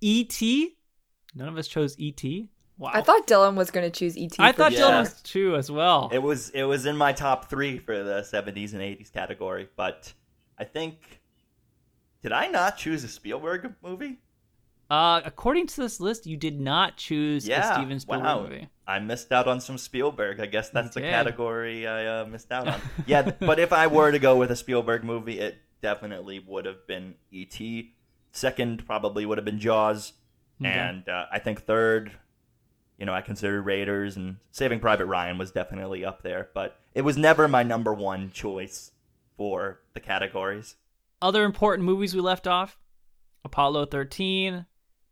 E.T. None of us chose E.T. Wow. I thought Dylan was going to choose E.T. I thought Dylan was too as well. It was in my top three for the 70s and 80s category, but I think... Did I not choose a Spielberg movie? According to this list, you did not choose a Steven Spielberg movie. I missed out on some Spielberg. I guess that's the category I missed out on. Yeah, but if I were to go with a Spielberg movie, it definitely would have been E.T. Second probably would have been Jaws. Okay. And I think third... You know, I considered Raiders, and Saving Private Ryan was definitely up there, but it was never my number one choice for the categories. Other important movies we left off: Apollo 13,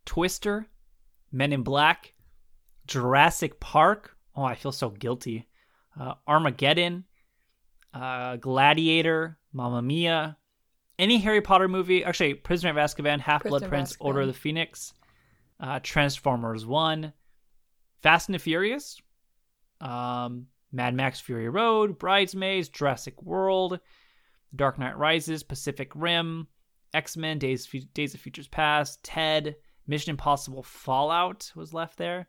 Twister, Men in Black, Jurassic Park. Oh, I feel so guilty. Armageddon, Gladiator, Mamma Mia, any Harry Potter movie. Actually, Prisoner of Azkaban, Half-Blood Prince, Order of the Phoenix, Transformers 1. Fast and the Furious, Mad Max Fury Road, Bridesmaids, Jurassic World, The Dark Knight Rises, Pacific Rim, X-Men, Days of Futures Past, Ted, Mission Impossible Fallout was left there,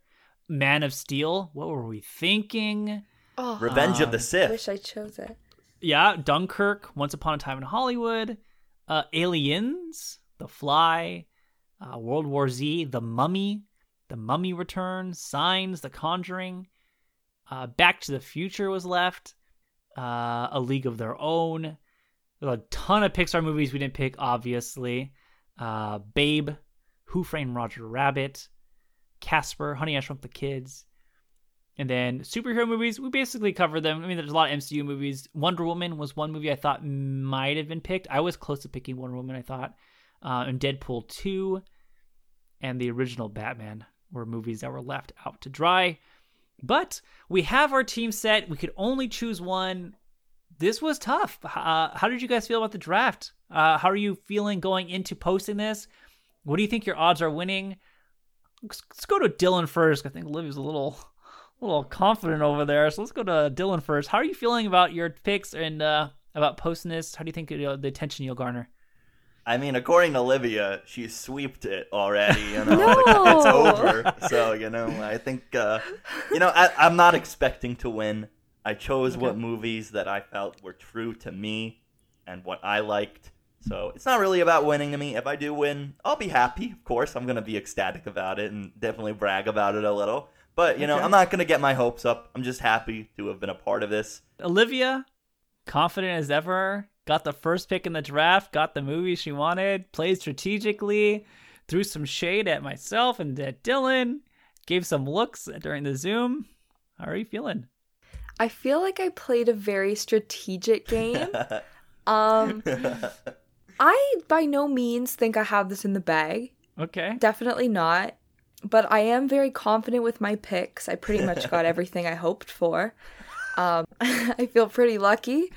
Man of Steel, what were we thinking? Oh, Revenge of the Sith. I wish I chose it. Yeah, Dunkirk, Once Upon a Time in Hollywood, Aliens, The Fly, World War Z, The Mummy, The Mummy Returns, Signs, The Conjuring, Back to the Future was left, A League of Their Own. There's a ton of Pixar movies we didn't pick, obviously. Babe, Who Framed Roger Rabbit, Casper, Honey, I Shrunk the Kids. And then superhero movies, we basically covered them. I mean, there's a lot of MCU movies. Wonder Woman was one movie I thought might have been picked. I was close to picking Wonder Woman, I thought. And Deadpool 2 and the original Batman were movies that were left out to dry. But we have our team set. We could only choose one. This was tough. How did you guys feel about the draft? How are you feeling going into posting this? What do you think your odds are winning? Let's go to Dylan first. I think Livy's a little confident over there. So let's go to Dylan first. How are you feeling about your picks and about posting this? How do you think the attention you'll garner? I mean, according to Olivia, she sweeped it already, you know, like, it's over. So, you know, I think, you know, I'm not expecting to win. I chose what movies that I felt were true to me and what I liked. So it's not really about winning to me. If I do win, I'll be happy, of course. I'm going to be ecstatic about it and definitely brag about it a little. But, you know, I'm not going to get my hopes up. I'm just happy to have been a part of this. Olivia, confident as ever. Got the first pick in the draft, got the movie she wanted, played strategically, threw some shade at myself and at Dylan, gave some looks during the Zoom. How are you feeling? I feel like I played a very strategic game. I by no means think I have this in the bag. Okay. Definitely not. But I am very confident with my picks. I pretty much got everything I hoped for. I feel pretty lucky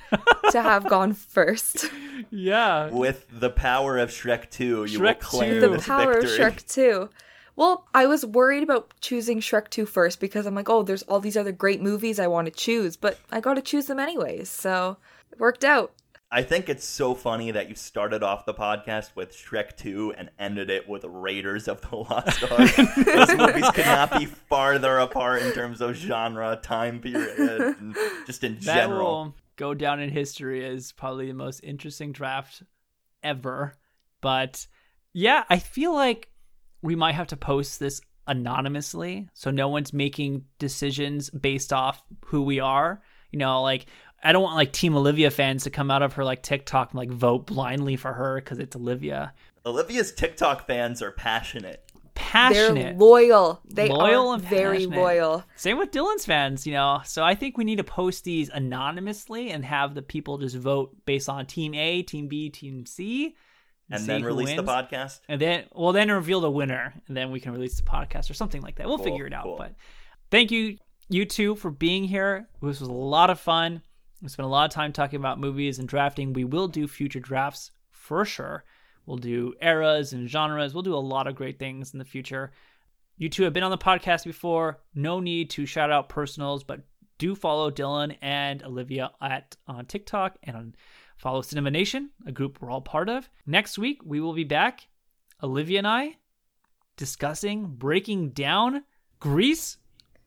to have gone first. Yeah. With the power of Shrek 2, you will claim this victory. The power of Shrek 2. Well, I was worried about choosing Shrek 2 first because I'm like, oh, there's all these other great movies I want to choose, but I got to choose them anyways. So it worked out. I think it's so funny that you started off the podcast with Shrek 2 and ended it with Raiders of the Lost Ark. Those movies could not be farther apart in terms of genre, time period, and just in general. That will go down in history as probably the most interesting draft ever. But yeah, I feel like we might have to post this anonymously, so no one's making decisions based off who we are. You know, like I don't want like Team Olivia fans to come out of her like TikTok and like vote blindly for her because it's Olivia. Olivia's TikTok fans are passionate. They're loyal. They are very loyal. Same with Dylan's fans, you know. So I think we need to post these anonymously and have the people just vote based on Team A, Team B, Team C. And then release the podcast. And then we'll then reveal the winner. And then we can release the podcast or something like that. We'll figure it out. Cool. But thank you two for being here. This was a lot of fun. We spent a lot of time talking about movies and drafting. We will do future drafts for sure. We'll do eras and genres. We'll do a lot of great things in the future. You two have been on the podcast before. No need to shout out personals, but do follow Dylan and Olivia on TikTok and follow Cinema Nation, a group we're all part of. Next week, we will be back, Olivia and I, discussing, breaking down Grease.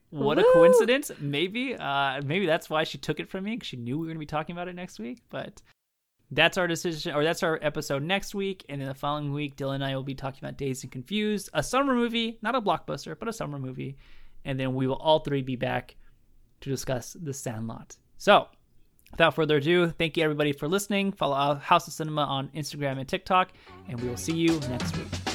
What a coincidence. Maybe. Maybe that's why she took it from me, because she knew we were going to be talking about it next week, but... That's our decision, or that's our episode next week. And in the following week, Dylan and I will be talking about Dazed and Confused, a summer movie, not a blockbuster, but a summer movie. And then we will all three be back to discuss The Sandlot. So without further ado, thank you everybody for listening. Follow House of Cinema on Instagram and TikTok, and we will see you next week.